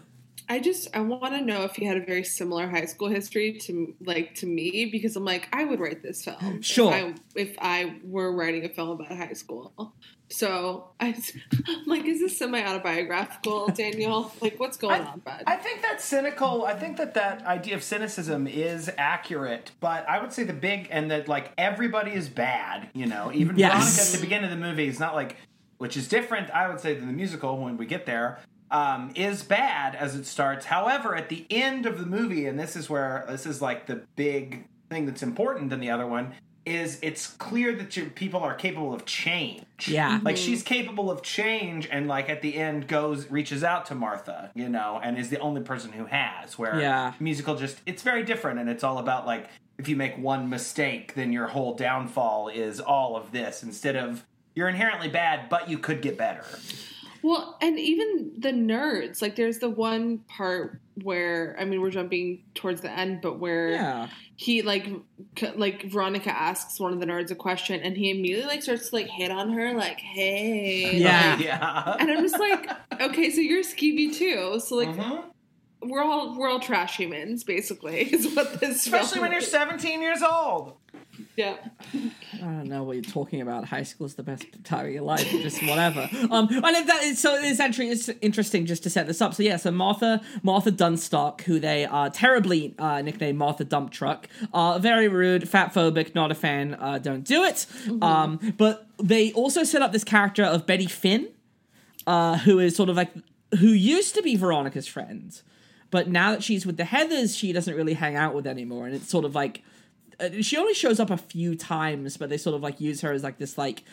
I just, I want to know if he had a very similar high school history to, like, to me, because I'm like, I would write this film. Sure. If I, if I were writing a film about high school. So, I, I'm like, is this semi-autobiographical, Daniel? Like, what's going I, on, bud? I think that's cynical. I think that that idea of cynicism is accurate, but I would say the big, and that, like, everybody is bad, you know? Even yes. Veronica at the beginning of the movie is not like... which is different, I would say, than the musical when we get there, um, is bad as it starts. However, at the end of the movie, and this is where, this is like the big thing that's important than the other one, is it's clear that your people are capable of change. Yeah. Mm-hmm. Like, she's capable of change, and, like, at the end goes, reaches out to Martha, you know, and is the only person who has, where yeah. the musical just, it's very different, and it's all about, like, if you make one mistake, then your whole downfall is all of this, instead of, you're inherently bad, but you could get better. Well, and even the nerds, like there's the one part where, I mean, we're jumping towards the end, but where yeah. he like, like Veronica asks one of the nerds a question and he immediately like starts to like hit on her like, hey. Yeah. Like, yeah. And I'm just like, okay, so you're skeevy too. So like, uh-huh. we're all, we're all trash humans basically is what this Especially when is. You're seventeen years old. Yeah. I don't know what you're talking about. High school is the best time of your life. Just whatever. Um, I know that is so. It's actually it's interesting just to set this up. So yeah, so Martha Martha Dunstock, who they are terribly uh, nicknamed Martha Dump Truck, uh, very rude, fatphobic, not a fan. Uh, don't do it. Mm-hmm. Um, but they also set up this character of Betty Finn, uh, who is sort of like who used to be Veronica's friend, but now that she's with the Heathers, she doesn't really hang out with anymore, and it's sort of like. She only shows up a few times, but they sort of, like, use her as, like, this, like,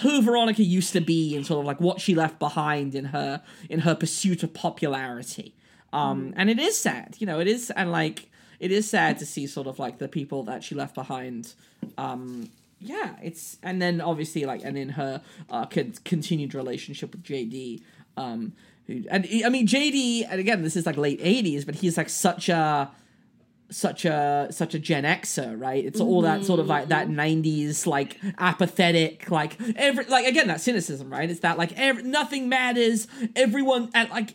who Veronica used to be and sort of, like, what she left behind in her in her pursuit of popularity. Um, mm. And it is sad. You know, it is, and, like, it is sad to see sort of, like, the people that she left behind. Um, yeah, it's, and then, obviously, like, and in her uh, con- continued relationship with J D, um, who, and, I mean, J D, and again, this is, like, late eighties, but he's, like, such a... such a such a Gen Xer, right? It's all that sort of like that nineties like apathetic like every like again that cynicism, right? It's that like every, nothing matters. Everyone and like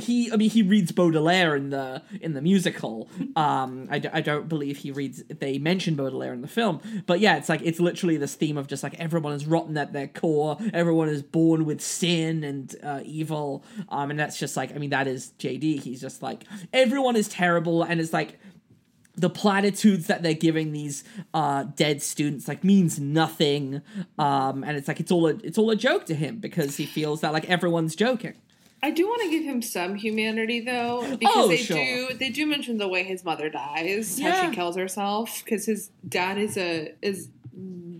he I mean he reads Baudelaire in the in the musical. Um, I, I don't believe he reads they mention Baudelaire in the film, but yeah, it's like it's literally this theme of just like everyone is rotten at their core. Everyone is born with sin and uh, evil. Um, and that's just like I mean that is J D. He's just like everyone is terrible, and it's like. The platitudes that they're giving these uh, dead students like means nothing, um, and it's like it's all a, it's all a joke to him because he feels that like everyone's joking. I do want to give him some humanity though, because oh, they sure. do they do mention the way his mother dies, yeah. how she kills herself, because his dad is a is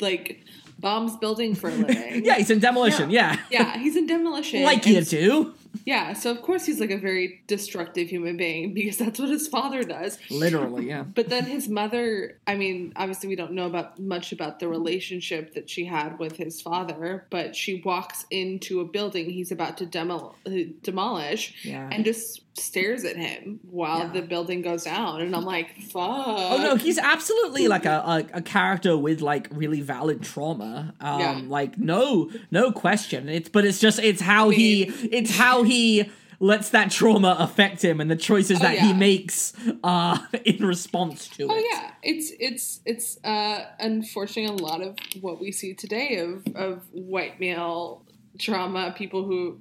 like bombs building for a living. yeah, he's in demolition. Yeah, yeah, yeah he's in demolition. Like you do. Yeah, so of course he's like a very destructive human being because that's what his father does. Literally, yeah. But then his mother, I mean, obviously we don't know about much about the relationship that she had with his father, but she walks into a building he's about to demo- demolish yeah. and just stares at him while yeah. the building goes down. And I'm like, fuck. Oh, no, he's absolutely like a, a, a character with like really valid trauma. Um, yeah. Like, no, no question. It's But it's just, it's how I mean, he, it's how he lets that trauma affect him and the choices oh, that yeah. he makes uh in response to oh, it. Oh yeah. It's it's it's uh unfortunately a lot of what we see today of of white male trauma, people who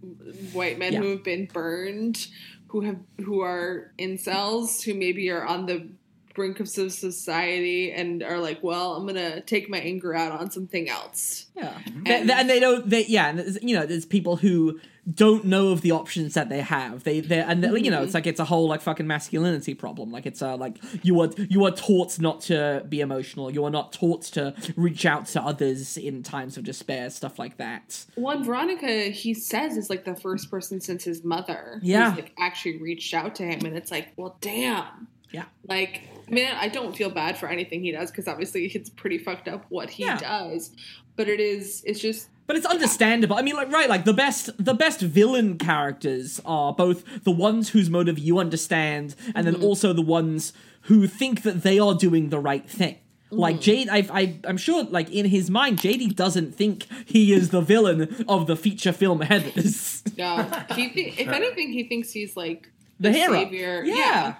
white men yeah. who have been burned, who have who are incels, who maybe are on the brink of society and are like, well, I'm gonna take my anger out on something else. Yeah. And, and they don't they yeah, you know, there's people who don't know of the options that they have. They they and they, you know, it's like it's a whole like fucking masculinity problem. Like it's uh, like you are you are taught not to be emotional. You are not taught to reach out to others in times of despair, stuff like that. Well, and Veronica, he says, is like the first person since his mother yeah. who's like actually reached out to him, and it's like, well, damn. Yeah. Like, I mean, I don't feel bad for anything he does because obviously it's pretty fucked up what he yeah. does, but it is it's just. But it's understandable. I mean, like, right, like, the best the best villain characters are both the ones whose motive you understand and then mm. also the ones who think that they are doing the right thing. Mm. Like, J D, I, I, I'm sure, like, in his mind, J D doesn't think he is the villain of the feature film Heathers. No. He th- if anything, he thinks he's, like, the, the hero. Savior. Yeah. yeah.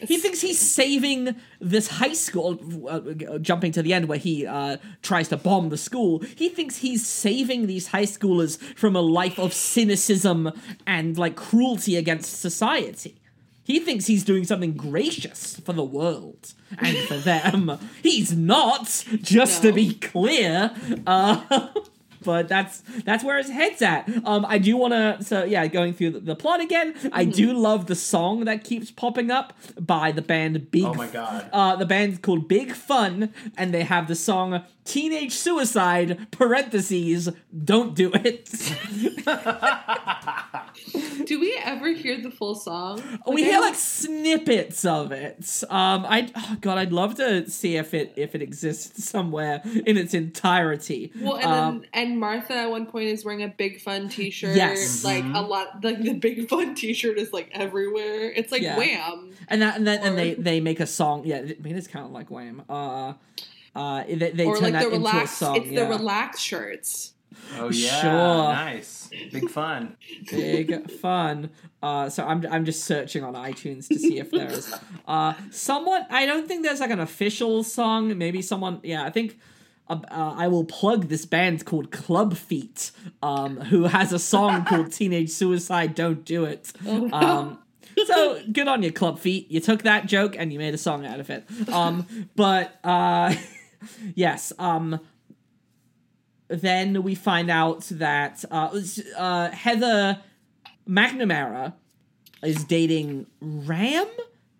He thinks he's saving this high school, uh, jumping to the end where he uh, tries to bomb the school. He thinks he's saving these high schoolers from a life of cynicism and, like, cruelty against society. He thinks he's doing something gracious for the world and for them. He's not, just no. to be clear. Uh, but that's that's where his head's at. Um, I do want to, so yeah, going through the, the plot again, mm-hmm. I do love the song that keeps popping up by the band Big Fun. Oh my God. Uh, the band's called Big Fun, and they have the song Teenage Suicide, parentheses, don't do it. Do we ever hear the full song? Like, we hear like snippets of it. Um, I oh God, I'd love to see if it if it exists somewhere in its entirety. Well, and um, then, and Martha at one point is wearing a Big Fun T-shirt. Yes, like a lot. Like the Big Fun T-shirt is like everywhere. It's like yeah. Wham. And that and then or... and they they make a song. Yeah, I mean it's kind of like Wham. Uh, uh, they, they or turn like that the into relax, a song. It's yeah. the relax shirts. Oh yeah, sure. Nice. Big Fun. Big Fun. Uh, so I'm I'm just searching on iTunes to see if there is uh, someone. I don't think there's like an official song. Maybe someone. Yeah, I think uh, uh, I will plug this band called Club Feet, um, who has a song called Teenage Suicide. Don't do it. Oh, no. Um, so good on you, Club Feet. You took that joke and you made a song out of it. Um, but uh, yes. Um. Then we find out that uh, uh, Heather McNamara is dating Ram?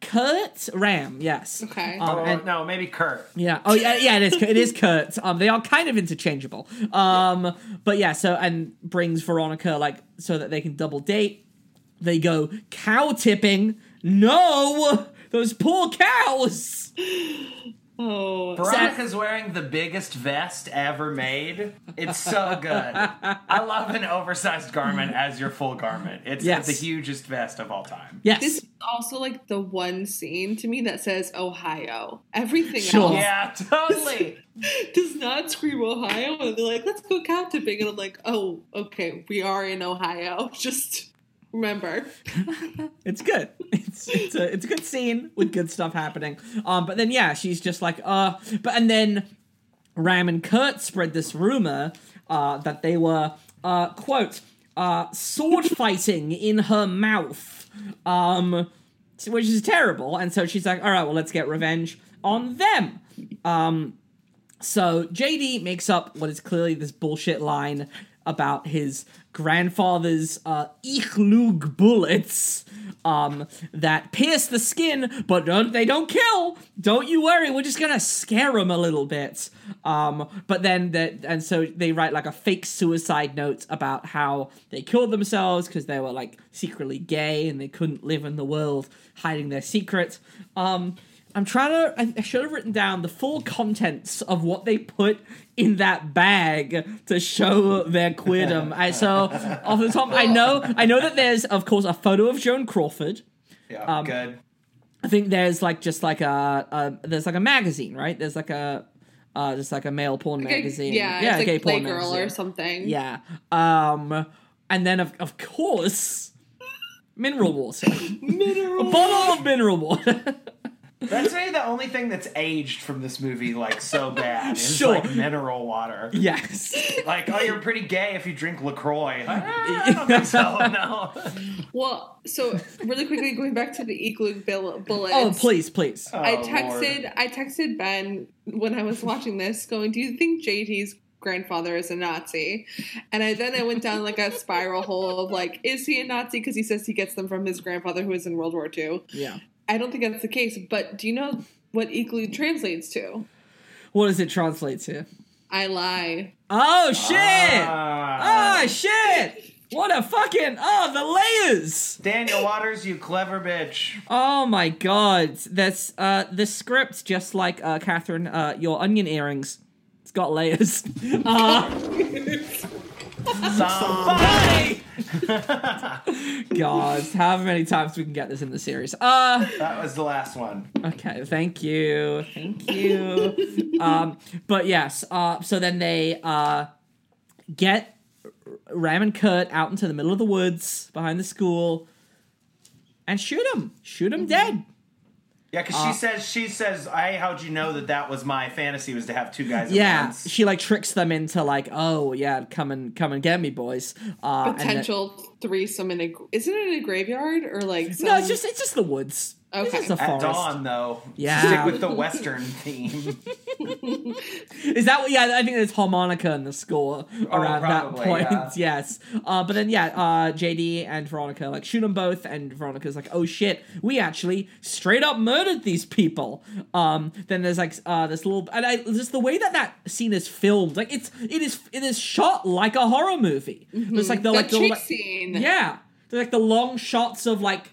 Kurt? Ram, yes. Okay. Um, oh, and, no, maybe Kurt. Yeah. Oh, yeah, yeah. It is It is Kurt. Um, they are kind of interchangeable. Um, yeah. But yeah, so, and brings Veronica, like, so that they can double date. They go cow tipping. No! Those poor cows! Oh, Veronica's wearing the biggest vest ever made. It's so good. I love an oversized garment as your full garment. It's, yes. it's the hugest vest of all time. Yes. This is also like the one scene to me that says Ohio. Everything sure. else. Yeah, totally. Does not scream Ohio. And they're like, let's go cow tipping. And I'm like, oh, okay, we are in Ohio. Just... remember. It's good. It's it's a, it's a good scene with good stuff happening. Um, but then, yeah, she's just like, uh... But, and then Ram and Kurt spread this rumor uh, that they were, uh, quote, uh, sword fighting in her mouth, um, which is terrible. And so she's like, all right, well, let's get revenge on them. Um, so J D makes up what is clearly this bullshit line about his grandfather's uh, Ichlug bullets um, that pierce the skin, but don't, they don't kill. Don't you worry, we're just gonna scare him a little bit. Um, but then, that and so they write like a fake suicide note about how they killed themselves because they were like secretly gay and they couldn't live in the world hiding their secret. Um, I'm trying to... I should have written down the full contents of what they put in that bag to show their queerdom. I, so, off the top, I know I know that there's, of course, a photo of Joan Crawford. Yeah, um, good. I think there's, like, just, like, a... a there's, like, a magazine, right? There's, like, a... Uh, just, like, a male porn okay, magazine. Yeah, yeah, it's, like, gay porn Playgirl magazine. Or something. Yeah. Um, and then, of, of course, mineral water. Mineral water. A bottle of mineral water. That's maybe the only thing that's aged from this movie, like, so bad. It's sure. like mineral water. Yes. Like, oh, you're pretty gay if you drink LaCroix. Like, ah, I don't think so, no. Well, so really quickly, going back to the igloo bullets. Oh, please, please. Oh, I texted Lord. I texted Ben when I was watching this, going, do you think J D's grandfather is a Nazi. And I, then I went down like a spiral hole of like, is he a Nazi? Because he says he gets them from his grandfather who was in World War Two. Yeah. I don't think that's the case. But do you know what equally translates to? What does it translate to? I lie. Oh, shit. Ah. Oh, shit. What a fucking... Oh, the layers! Daniel Waters, you clever bitch. Oh, my God. That's, uh, the script's just like, uh, Catherine, uh, your onion earrings. It's got layers. Uh, Somebody! God, however many times we can get this in the series. Uh, that was the last one. Okay, thank you. Thank you. um, but yes, uh, so then they, uh, get... Ram and Kurt out into the middle of the woods behind the school and shoot him. Shoot him dead. Yeah, because uh, she says, she says, I, how'd you know that that was my fantasy was to have two guys at yeah, once? Yeah, she like tricks them into like, oh, yeah, come and come and get me, boys. Uh, Potential and then, threesome in a, isn't it in a graveyard or like? Some... No, it's just, it's just the woods. Okay. It's just the forest. At dawn, though. Yeah. Stick with the Western theme. Is that what? Yeah, I think there's harmonica in the score around oh, probably, that point. Yeah. Yes. Uh, but then, yeah, uh, J D and Veronica, like, shoot them both, and Veronica's like, oh shit, we actually straight up murdered these people. Um, then there's like, uh, this little, and I, just the way that that scene is filmed, like, it's, it is, it is shot like a horror movie. Mm-hmm. It's like the, the like, cheap the, scene. Yeah. They're like the long shots of, like,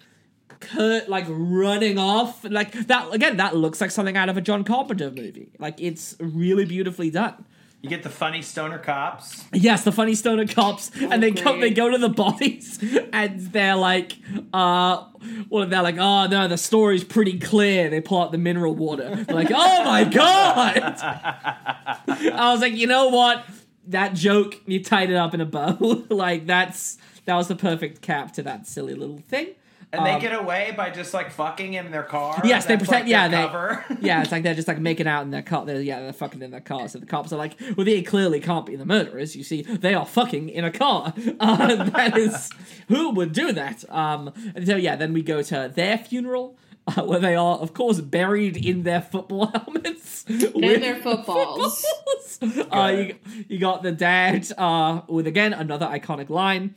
Kurt like running off like that again. That looks like something out of a John Carpenter movie. Like it's really beautifully done. You get the funny stoner cops. Yes, the funny stoner cops, oh, and they great. come. They go to the bodies, and they're like, uh, well, they're like, oh no, the story's pretty clear. They pull out the mineral water. They're like, oh my God! I was like, you know what? That joke, you tied it up in a bow. Like that's that was the perfect cap to that silly little thing. And they um, get away by just, like, fucking in their car? Yes, they pretend, like yeah. They, cover. Yeah, it's like they're just, like, making out in their car. They're, yeah, they're fucking in their car. So the cops are like, well, they clearly can't be the murderers. You see, they are fucking in a car. Uh, that is, who would do that? Um, and so, yeah, then we go to their funeral, uh, where they are, of course, buried in their football helmets. And their footballs. footballs. Uh, you, you got the dad uh, with, again, another iconic line.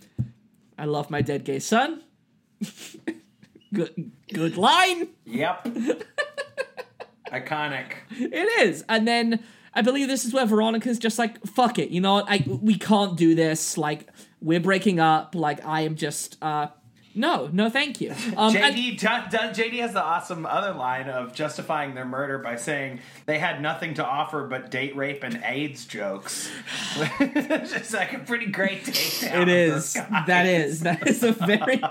I love my dead gay son. good good line. Yep. Iconic. It is. And then I believe this is where Veronica's just like, fuck it, you know what, I, we can't do this, like, we're breaking up, like, I am just, uh, no, no thank you. Um, J D, and- John, J D has the awesome other line of justifying their murder by saying they had nothing to offer but date rape and AIDS jokes. It's just like a pretty great takedown. It is. That is. That is a very...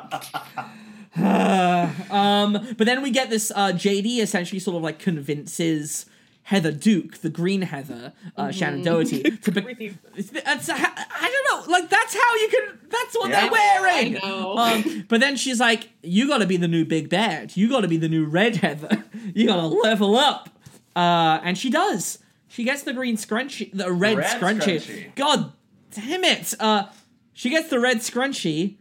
um, but then we get this uh, J D essentially sort of like convinces... Heather Duke, the green Heather, uh, mm-hmm. Shannon Doherty. To be- that's a, I don't know, like, that's how you can, that's what yeah, they're wearing! I know. Um, but then she's like, you gotta be the new big bad. You gotta be the new red Heather. You gotta level up. Uh, and she does. She gets the green scrunchie, the red, red scrunchie. scrunchie. God damn it. Uh, she gets the red scrunchie.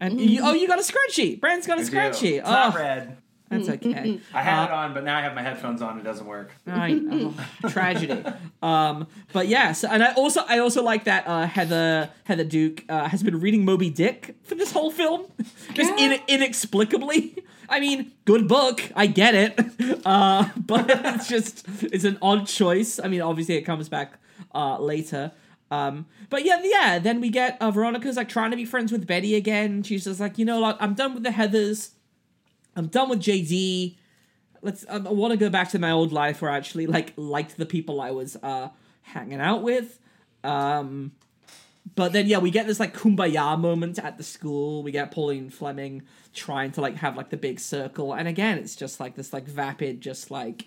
And mm. you, oh, you got a scrunchie. Brand's got a I scrunchie. Do. It's oh. not red. That's okay. I had uh, it on, but now I have my headphones on. It doesn't work. I, oh, tragedy. Um, but yes, and I also I also like that uh, Heather Heather Duke uh, has been reading Moby Dick for this whole film, just yeah. in, inexplicably. I mean, good book. I get it, uh, but it's just it's an odd choice. I mean, obviously it comes back uh, later. Um, but yeah, yeah. Then we get uh, Veronica's like trying to be friends with Betty again. She's just like, you know, like I'm done with the Heathers. I'm done with J D. Let's. Um, I want to go back to my old life where I actually like liked the people I was uh, hanging out with. Um, but then yeah, we get this like kumbaya moment at the school. We get Pauline Fleming trying to like have like the big circle, and again, it's just like this like vapid, just like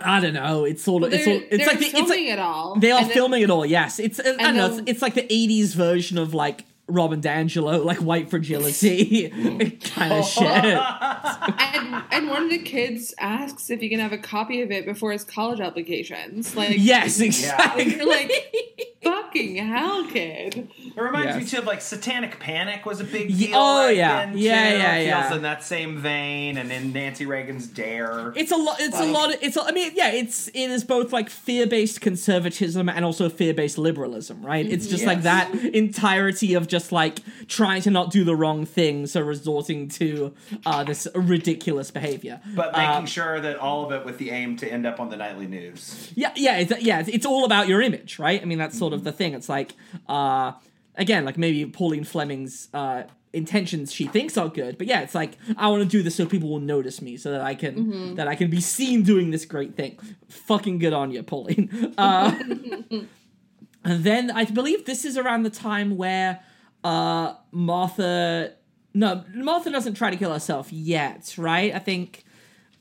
I don't know. It's sort of. Well, it's, all, it's like the, filming it's like, it all. They are and filming then, it all. Yes, it's. I don't know. It's, it's like the eighties version of like. Robin D'Angelo, like white fragility kind of shit. And, and one of the kids asks if he can have a copy of it before his college applications. Like, yes, exactly. Yeah. Like, Fucking hell, kid. It reminds yes. me, too, of, like, Satanic Panic was a big deal. Oh, right yeah. Then, yeah, too. yeah, it yeah. feels in that same vein, and in Nancy Reagan's Dare. It's a lot, it's like, a lot of, it's, a, I mean, yeah, it's, it is both, like, fear-based conservatism and also fear-based liberalism, right? It's just, yes. like, that entirety of just, like, trying to not do the wrong thing, so resorting to uh, this ridiculous behavior. But making um, sure that all of it with the aim to end up on the nightly news. Yeah, yeah, it's, yeah, it's all about your image, right? I mean, that's sort of the thing. It's like, uh, again, like maybe Pauline Fleming's uh, intentions she thinks are good, but yeah, it's like, I want to do this so people will notice me, so that I can mm-hmm. that I can be seen doing this great thing. Fucking good on you, Pauline. Uh, and then I believe this is around the time where uh, Martha, no, Martha doesn't try to kill herself yet, right? I think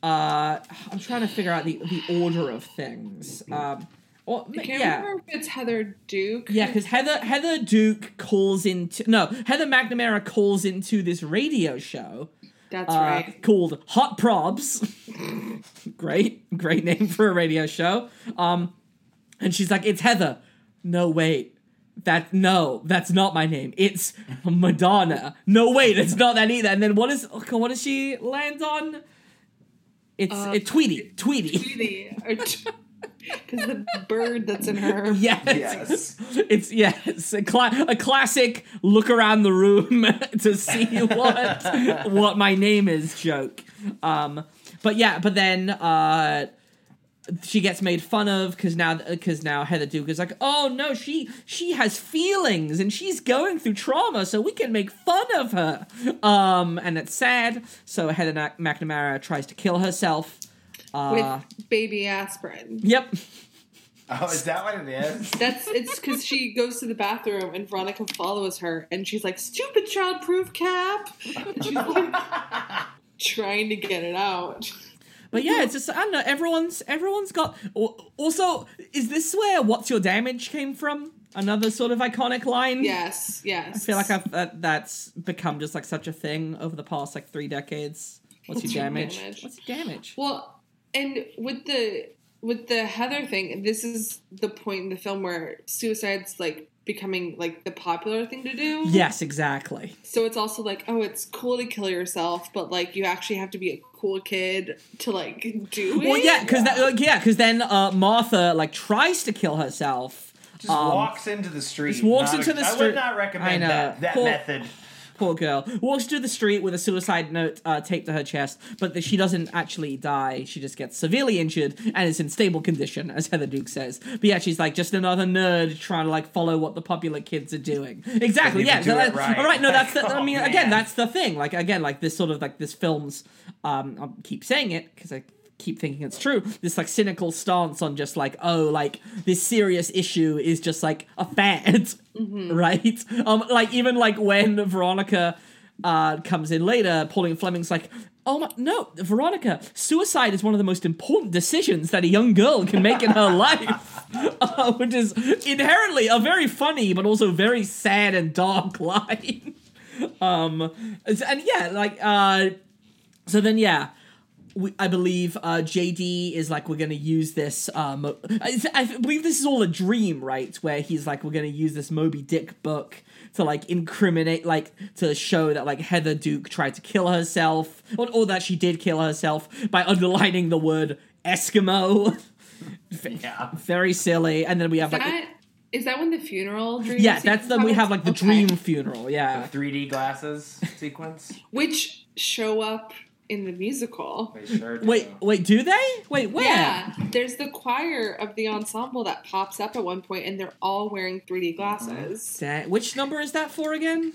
uh, I'm trying to figure out the the order of things. Um, Well, I can't yeah. remember if it's Heather Duke. Yeah, because Heather Heather Duke calls into... No, Heather McNamara calls into this radio show. That's uh, right. Called Hot Probs. Great. Great name for a radio show. Um, and she's like, it's Heather. No, wait. That No, that's not my name. It's Madonna. No, wait, it's not that either. And then what is... What does she land on? It's uh, a Tweety. Tweety. Tweety. Or t- Because the bird that's in her. Yes. yes. It's, yes, a, cl- a classic look around the room to see what what my name is joke. Um, but yeah, but then uh, she gets made fun of because now, because now Heather Duke is like, oh no, she, she has feelings and she's going through trauma, so we can make fun of her. Um, and it's sad. So Heather McNamara tries to kill herself. Uh, With baby aspirin. Yep. Oh, is that what it is? That's it's because she goes to the bathroom and Veronica follows her and she's like, "Stupid child-proof cap," and she's like trying to get it out. But yeah, it's just I don't know. Everyone's everyone's got. Also, is this where "What's Your Damage" came from? Another sort of iconic line. Yes, yes. I feel like I've, uh, that's become just like such a thing over the past like three decades. What's, What's your damage? damage? What's your damage? Well. And with the with the Heather thing, this is the point in the film where suicide's like becoming like the popular thing to do. Yes, exactly. So it's also like, oh, it's cool to kill yourself, but like you actually have to be a cool kid to like do it. Well, yeah, because yeah, because yeah, then uh, Martha like tries to kill herself. Just um, walks into the street. Just walks into a, the street. I would not recommend that that cool. method. Poor girl. Walks through the street with a suicide note uh, taped to her chest, but the, she doesn't actually die. She just gets severely injured and is in stable condition, as Heather Duke says. But yeah, she's like just another nerd trying to like follow what the popular kids are doing. Exactly. Yeah. Do so that, right. All right. No, that's. The, I mean, again, that's the thing. Like again, like this sort of like this film's. Um, I'll keep saying it because I keep thinking it's true. This like cynical stance on just like, oh, like this serious issue is just like a fad. Mm-hmm. Right? Um, like, even, like, when Veronica uh, comes in later, Pauline Fleming's like, oh, my, no, Veronica, suicide is one of the most important decisions that a young girl can make in her life, uh, which is inherently a very funny but also very sad and dark line. um, and, yeah, like, uh, so then, yeah. We, I believe uh, J D is like, we're going to use this... Um, I, I believe this is all a dream, right? Where he's like, we're going to use this Moby Dick book to like incriminate, like to show that like Heather Duke tried to kill herself or, or that she did kill herself by underlining the word Eskimo. Yeah. Very silly. And then we have is like... That, it, is that when the funeral dream Yeah, that's the... Happens? We have like the okay. dream funeral, yeah. The three D glasses sequence. Which show up... in the musical. They sure do. Wait, wait, do they? Wait, where? Yeah, there's the choir of the ensemble that pops up at one point, and they're all wearing three D glasses. That, which number is that for again?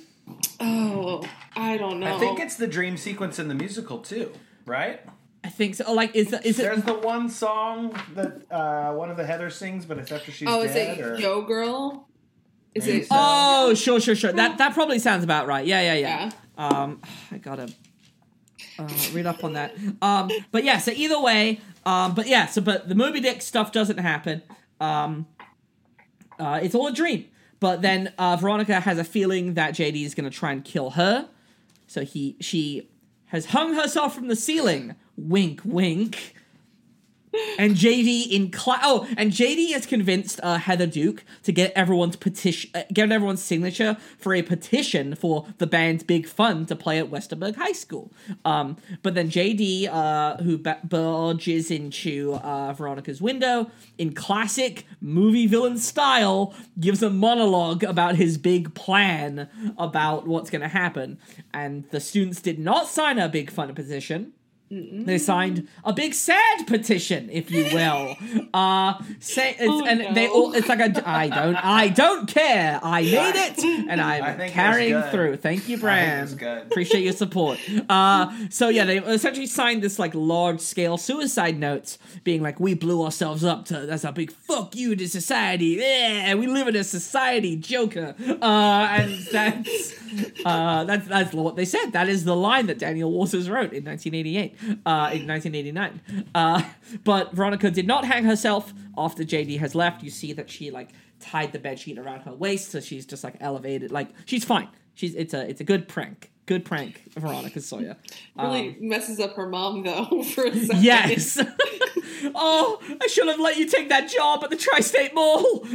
Oh, I don't know. I think it's the dream sequence in the musical, too, right? I think so. Oh, like, is, the, is it... There's the one song that uh, one of the Heather sings, but it's after she's oh, dead. Oh, is it or... Yo Girl? Is Maybe it... So. Oh, sure, sure, sure. That that probably sounds about right. Yeah, yeah, yeah. yeah. Um, I gotta... Uh, read up on that. Um, but yeah, so either way, um, but yeah, so but the Moby Dick stuff doesn't happen. Um, uh, it's all a dream. But then uh, Veronica has a feeling that J D is going to try and kill her. So he she has hung herself from the ceiling. Wink, wink. And J D in class. Oh, and J D has convinced uh, Heather Duke to get everyone's petition, uh, get everyone's signature for a petition for the band Big Fun to play at Westerberg High School. Um, but then J D, uh, who b- barges into uh, Veronica's window in classic movie villain style, gives a monologue about his big plan about what's going to happen. And the students did not sign a Big Fun petition. They signed a big sad petition, if you will. Uh, say, it's, oh, and no. they all—it's like a I don't, I don't care. I made it, and I'm carrying through. Thank you, Bran. Appreciate your support. Uh, so yeah, they essentially signed this like large-scale suicide note, being like, "We blew ourselves up. To that's a big fuck you to society. Yeah, we live in a society, Joker." Uh, and that's uh, that's that's what they said. That is the line that Daniel Waters wrote in nineteen eighty-eight. Uh, in nineteen eighty-nine. Uh, but Veronica did not hang herself after J D has left. You see that she like tied the bedsheet around her waist, so she's just like elevated. Like she's fine. She's it's a it's a good prank. Good prank, Veronica Sawyer. Really um, messes up her mom though for a second. Yes. Oh, I should have let you take that job at the Tri-State Mall.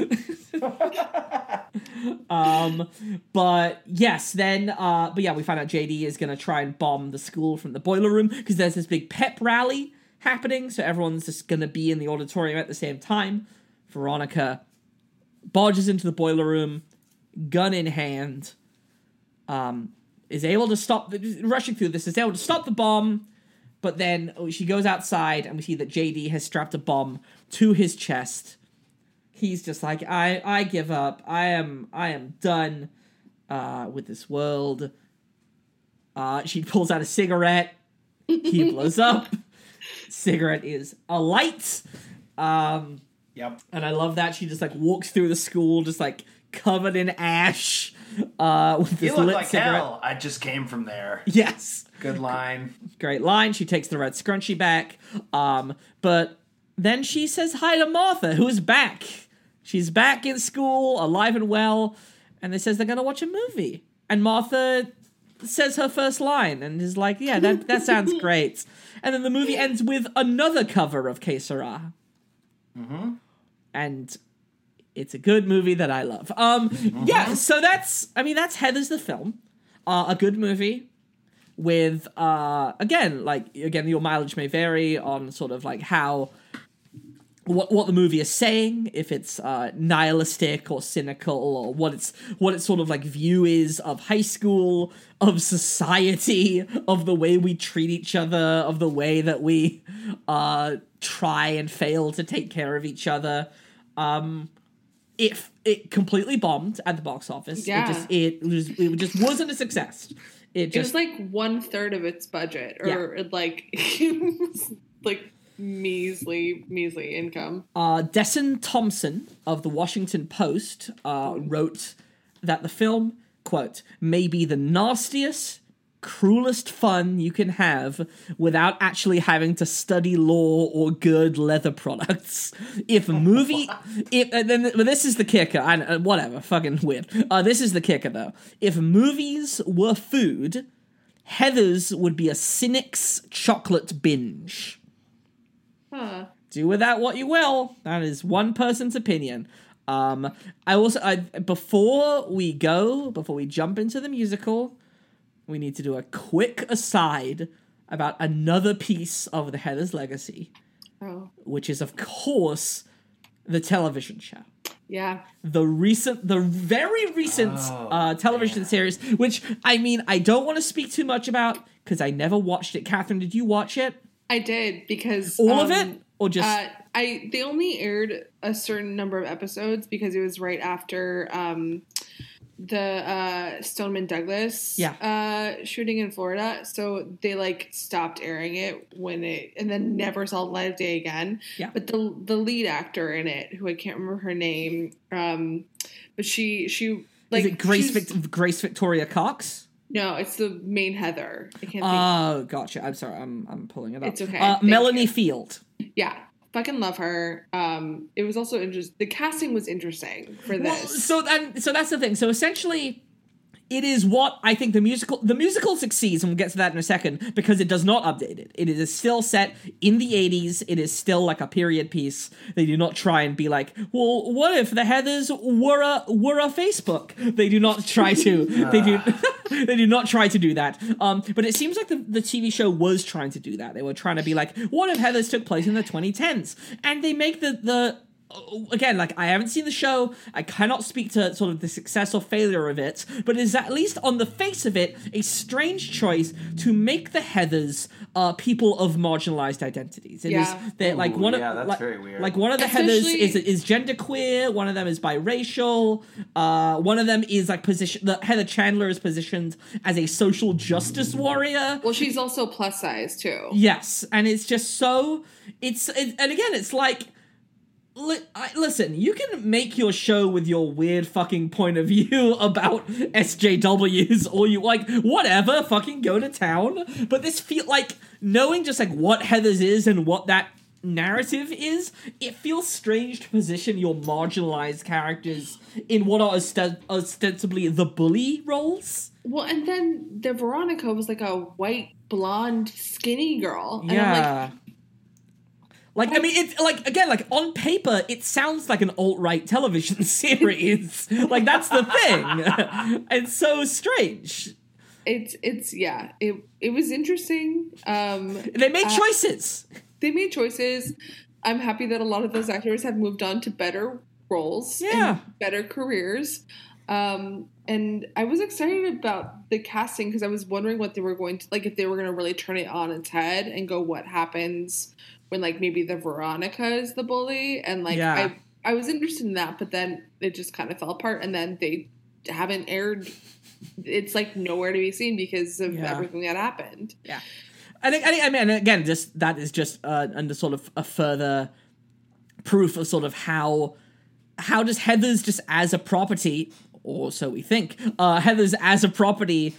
um, but yes, then, uh, but yeah, we find out J D is going to try and bomb the school from the boiler room because there's this big pep rally happening. So everyone's just going to be in the auditorium at the same time. Veronica barges into the boiler room, gun in hand, um, is able to stop, the, rushing through this, is able to stop the bomb. But then she goes outside and we see that J D has strapped a bomb to his chest. He's just like, I, I give up. I am I am done uh, with this world. Uh, she pulls out a cigarette. He blows up. Cigarette is alight. Um, yep. And I love that. She just like walks through the school just like covered in ash. Uh, with this you look lit like cigarette. Hell. I just came from there. Yes. Good line. Great line. She takes the red scrunchie back. Um, but then she says hi to Martha, who is back. She's back in school, alive and well. And they says they're going to watch a movie. And Martha says her first line and is like, yeah, that, that sounds great. And then the movie ends with another cover of K. Sera. Mm-hmm. And it's a good movie that I love. Um, mm-hmm. Yeah, so that's, I mean, that's Heather's the film. Uh, a good movie. With, uh, again, like, again, your mileage may vary on sort of, like, how, what what the movie is saying, if it's uh, nihilistic or cynical, or what it's, what it's sort of, like, view is of high school, of society, of the way we treat each other, of the way that we uh, try and fail to take care of each other. Um, if it completely bombed at the box office. Yeah. It just, it was, it just wasn't a success. It, just, it was like one third of its budget, or yeah. like, like measly, measly income. Uh, Desson Thompson of the Washington Post uh, wrote that the film, quote, may be the nastiest, cruelest fun you can have without actually having to study law or gird leather products. If a movie, if and then well, this is the kicker. I, whatever, fucking weird. Uh, this is the kicker though. If movies were food, Heather's would be a cynic's chocolate binge. Huh. Do with that what you will. That is one person's opinion. Um, I also I, before we go, before we jump into the musical, we need to do a quick aside about another piece of the Heather's legacy, oh. which is, of course, the television show. Yeah. The recent, the very recent oh, uh, television yeah. series, which, I mean, I don't want to speak too much about because I never watched it. Catherine, did you watch it? I did because... All um, of it? Or just... Uh, I They only aired a certain number of episodes because it was right after... Um, the uh Stoneman Douglas yeah. uh shooting in Florida, so they like stopped airing it when it and then never saw the light of day again. Yeah. But the the lead actor in it, who I can't remember her name, um but she she like Is it Grace Vic- Grace Victoria Cox? No, it's the main Heather. I can't uh, think. Oh, gotcha. I'm sorry. I'm I'm pulling it up. It's okay. Uh, Melanie you. Field. Yeah. Fucking love her. Um, it was also interesting. The casting was interesting for this. Well, so, and so that's the thing. So essentially, It is what I think the musical... The musical succeeds, and we'll get to that in a second, because it does not update it. It is still set in the eighties. It is still like a period piece. They do not try and be like, well, what if the Heathers were a were a Facebook? They do not try to. they do They do not try to do that. Um, but it seems like the, the T V show was trying to do that. They were trying to be like, what if Heathers took place in the twenty tens? And they make the... the Again, like, I haven't seen the show. I cannot speak to sort of the success or failure of it, but it is, at least on the face of it, a strange choice to make the Heathers uh, people of marginalized identities. It yeah. is that like one Ooh, of yeah, that's like, very weird. Like one of the Especially... Heathers is is genderqueer. One of them is biracial. Uh, one of them is like position. The Heather Chandler is positioned as a social justice warrior. Well, she's also plus size too. Yes, and it's just so it's it, and again, it's like. Listen, you can make your show with your weird fucking point of view about S J Ws or you like, whatever, fucking go to town. But this feel like knowing just like what Heather's is and what that narrative is, it feels strange to position your marginalized characters in what are ost- ostensibly the bully roles. Well, and then the Veronica was like a white, blonde, skinny girl. And yeah. I'm like, Like, I mean, it's like, again, like on paper, it sounds like an alt-right television series. Like, that's the thing. It's so strange. It's, it's yeah, it it was interesting. Um, they made uh, choices. They made choices. I'm happy that a lot of those actors have moved on to better roles yeah. and better careers. Um, and I was excited about the casting because I was wondering what they were going to, like, if they were going to really turn it on its head and go, what happens when, like, maybe the Veronica is the bully. And, like, yeah. I I was interested in that, but then it just kind of fell apart. And then they haven't aired. It's, like, nowhere to be seen because of yeah. everything that happened. Yeah. I think, I think, I mean, again, just that is just uh, under sort of a further proof of sort of how, how does Heather's just as a property, or so we think, uh, Heather's as a property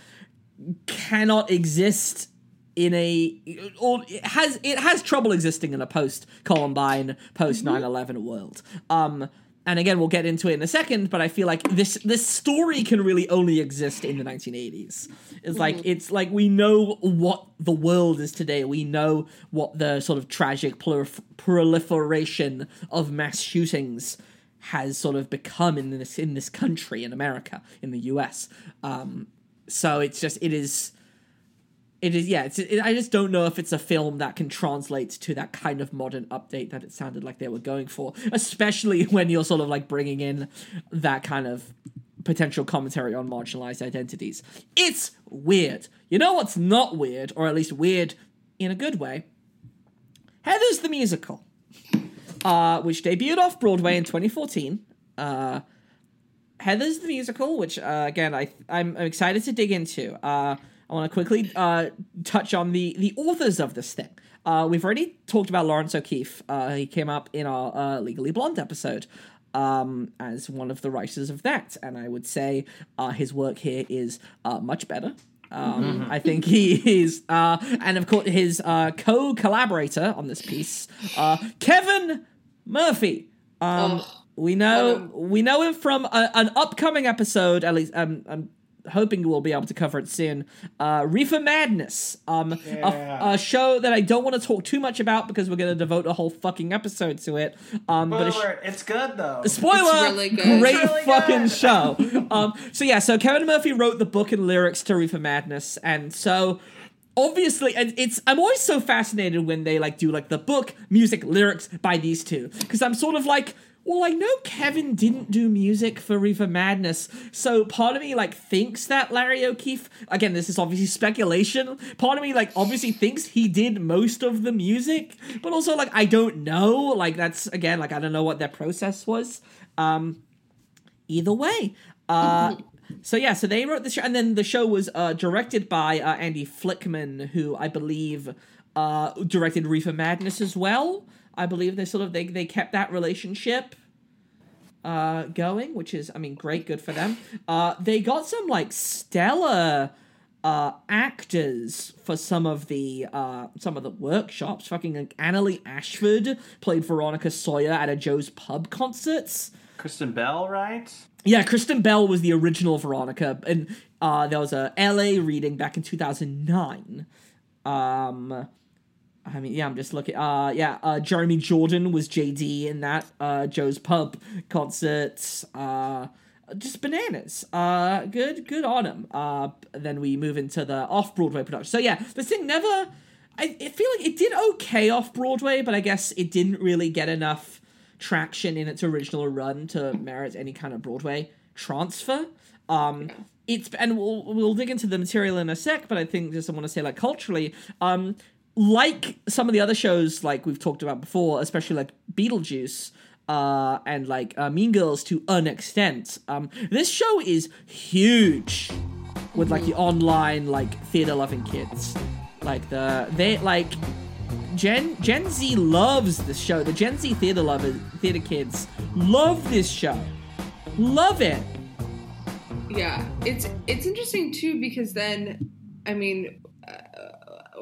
cannot exist in a, or it has it has trouble existing in a post-Columbine, post-nine eleven world. Um, and again, we'll get into it in a second, but I feel like this this story can really only exist in the nineteen eighties. It's like, it's like we know what the world is today. We know what the sort of tragic prolif- proliferation of mass shootings has sort of become in this, in this country, in America, in the U S. Um, so it's just, it is... It is, yeah, it's, it, I just don't know if it's a film that can translate to that kind of modern update that it sounded like they were going for, especially when you're sort of like bringing in that kind of potential commentary on marginalized identities. It's weird. You know what's not weird, or at least weird in a good way? Heather's the Musical, uh, which debuted off Broadway in twenty fourteen. Uh, Heather's the Musical, which, uh, again, I, I'm, I'm excited to dig into. Uh, I want to quickly uh, touch on the, the authors of this thing. Uh, we've already talked about Lawrence O'Keefe. Uh, he came up in our uh, Legally Blonde episode um, as one of the writers of that. And I would say uh, his work here is uh, much better. Um, mm-hmm. I think he is. Uh, and of course, his uh, co-collaborator on this piece, uh, Kevin Murphy. Um, oh, we know oh. we know him from a, an upcoming episode, at least um, I'm hoping we'll be able to cover it soon. Uh, Reefer Madness, um, yeah. a, a show that I don't want to talk too much about because we're going to devote a whole fucking episode to it. Um, spoiler, but it's, it's good though. Spoiler, it's really good. Great it's really fucking good. Show. um, so yeah, so Kevin Murphy wrote the book and lyrics to Reefer Madness, and so obviously, and it's I'm always so fascinated when they like do like the book, music, lyrics by these two because I'm sort of like, well, I know Kevin didn't do music for Reefer Madness, so part of me, like, thinks that Larry O'Keefe... Again, this is obviously speculation. Part of me, like, obviously thinks he did most of the music, but also, like, I don't know. Like, that's, again, like, I don't know what their process was. Um, either way. Uh, so, yeah, so they wrote the show, and then the show was uh, directed by uh, Andy Flickman, who I believe uh, directed Reefer Madness as well. I believe they sort of they they kept that relationship uh, going, which is, I mean, great, good for them. Uh, they got some like stellar uh, actors for some of the uh, some of the workshops. Fucking like, Annalee Ashford played Veronica Sawyer at a Joe's Pub concerts. Kristen Bell, right? Yeah, Kristen Bell was the original Veronica, and uh, there was a L A reading back in two thousand nine. Um, I mean, yeah, I'm just looking. Uh, yeah, uh, Jeremy Jordan was J D in that uh, Joe's Pub concert. Uh, just bananas. Uh, good, good on him. Uh, then we move into the off-Broadway production. So yeah, this thing never. I, I feel like it did okay off-Broadway, but I guess it didn't really get enough traction in its original run to merit any kind of Broadway transfer. Um, it's and we'll we'll dig into the material in a sec, but I think just I want to say like culturally, um, like some of the other shows like we've talked about before, especially like Beetlejuice uh, and like uh, Mean Girls to an extent. Um, this show is huge with like the online like theater loving kids, like the they like. Gen Gen Z loves this show. The Gen Z theater lovers, theater kids love this show. Love it. Yeah, it's it's interesting too because then, I mean, uh,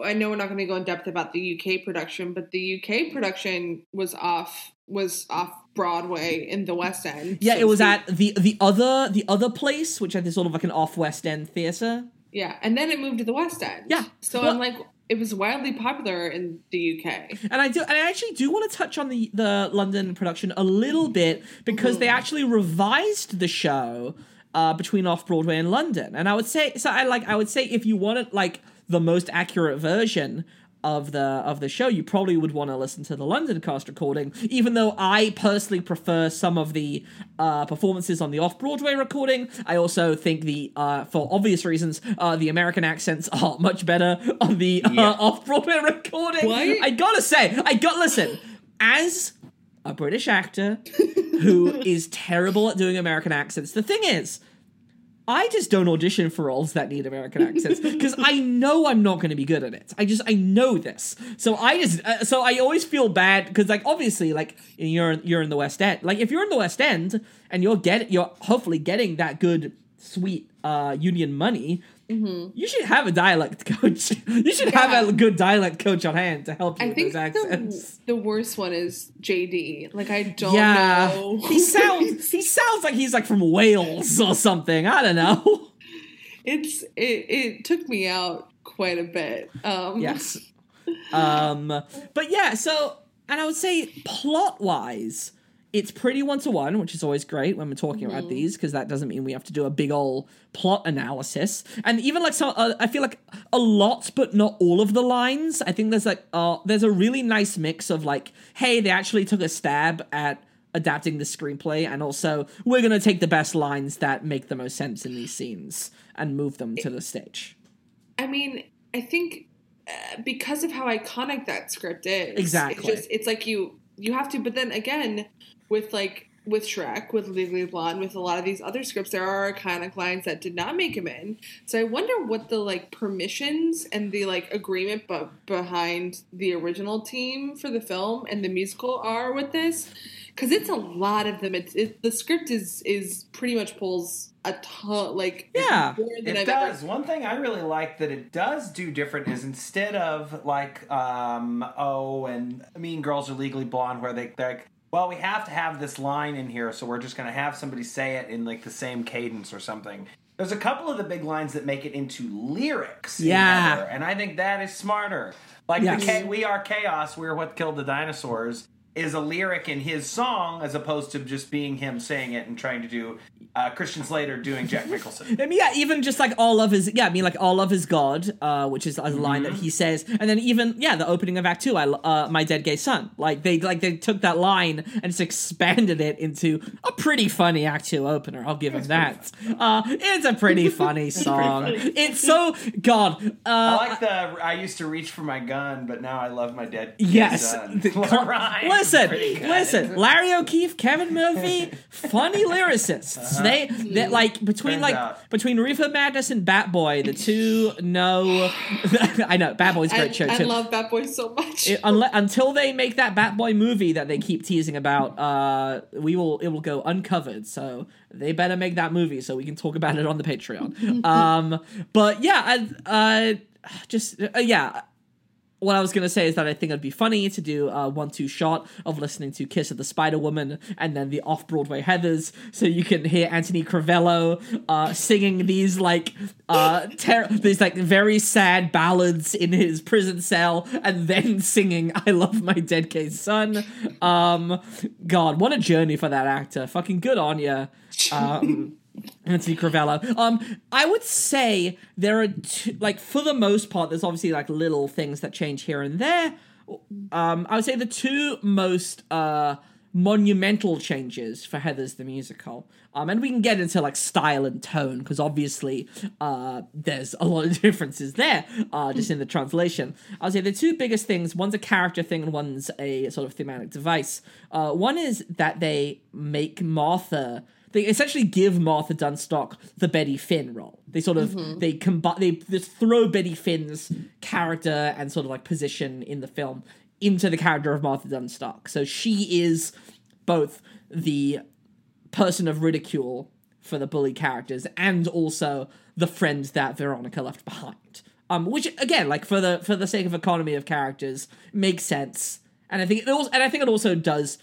I know we're not going to go in depth about the U K production, but the U K production was off was off Broadway in the West End. Yeah, so it was at the the other the other place, which had sort of like an off West End theater. Yeah, and then it moved to the West End. Yeah, so well, I'm like. It was wildly popular in the U K. And I do, and I actually do want to touch on the, the London production a little bit because they actually revised the show uh, between Off-Broadway and London. And I would say, so I like, I would say if you wanted like the most accurate version of the of the show, you probably would want to listen to the London cast recording, even though I personally prefer some of the uh, performances on the Off-Broadway recording. I also think the, uh, for obvious reasons, uh, the American accents are much better on the uh, yeah. Off-Broadway recording. What? I gotta say, I gotta listen, as a British actor who is terrible at doing American accents, the thing is, I just don't audition for roles that need American accents because I know I'm not going to be good at it. I just, I know this. So I just, uh, so I always feel bad because like, obviously like you're, you're in the West End. Like if you're in the West End and you're get, you're hopefully getting that good, sweet uh, union money, mm-hmm. you should have a dialect coach. You should yeah. have a good dialect coach on hand to help you I with think those accents. The, the worst one is J D. Like, I don't yeah. know. He sounds he sounds like he's like from Wales or something. I don't know. It's it, it took me out quite a bit. Um. Yes. Um. But yeah. So, and I would say plot wise. It's pretty one-to-one, which is always great when we're talking mm-hmm. about these, because that doesn't mean we have to do a big old plot analysis. And even, like, some, uh, I feel like a lot, but not all of the lines. I think there's, like, uh, there's a really nice mix of, like, hey, they actually took a stab at adapting the screenplay, and also we're going to take the best lines that make the most sense in these scenes and move them it, to the stage. I mean, I think uh, because of how iconic that script is. Exactly. It just, it's like you... You have to, but then again, with like with Shrek, with Legally Blonde, with a lot of these other scripts, there are iconic lines that did not make him in. So I wonder what the like permissions and the like agreement b- behind the original team for the film and the musical are with this, because it's a lot of them. It's it, the script is is pretty much pulls a ton like yeah more than it I've does. Ever- One thing I really like that it does do different is instead of like um oh and Mean Girls or Legally Blonde where they they're like, well, we have to have this line in here, so we're just going to have somebody say it in like the same cadence or something. There's a couple of the big lines that make it into lyrics. Yeah, in Heather, and I think that is smarter. Like yes. the K- "We Are Chaos, We're What Killed the Dinosaurs" is a lyric in his song as opposed to just being him saying it and trying to do uh, Christian Slater doing Jack Nicholson. I mean, yeah, even just like all of his, yeah, I mean, like all of his God, uh, which is a mm-hmm. line that he says, and then even yeah, the opening of Act Two, I uh, my dead gay son, like they like they took that line and just expanded it into a pretty funny Act Two opener. I'll give him that. Uh, it's a pretty funny song. It's, pretty funny. It's so God. Uh, I like the I used to reach for my gun, but now I love my dead gay yes, son. The, right. Listen, listen, Larry O'Keefe, Kevin Murphy, funny lyricists. Uh-huh. They, they like between Turns like out. between Reefer Madness and Bat Boy, the two no, I know Bat Boy's a great I, show. I too. love Bat Boy so much. It, unle- until they make that Bat Boy movie that they keep teasing about, uh, we will it will go uncovered. So they better make that movie so we can talk about it on the Patreon. um, but yeah, I, uh, just uh, yeah. What I was going to say is that I think it'd be funny to do a one two shot of listening to Kiss of the Spider-Woman and then the off-Broadway Heathers, so you can hear Anthony Crivello uh, singing these, like, uh, ter- these, like, very sad ballads in his prison cell and then singing I Love My Dead Gay Son. Um, God, what a journey for that actor. Fucking good on ya. Um... Anthony Crivello. Um, I would say there are, two, like, for the most part, there's obviously, like, little things that change here and there. Um, I would say the two most uh, monumental changes for Heather's the Musical. Um, and we can get into, like, style and tone, because obviously uh, there's a lot of differences there, uh, just in the translation. I would say the two biggest things, one's a character thing and one's a sort of thematic device. Uh, one is that they make Martha... They essentially give Martha Dunstock the Betty Finn role. They sort of, mm-hmm. they combi- they just throw Betty Finn's character and sort of like position in the film into the character of Martha Dunstock. So she is both the person of ridicule for the bully characters and also the friend that Veronica left behind. Um, which again, like for the for the sake of economy of characters, makes sense. And I think it also, and I think it also does.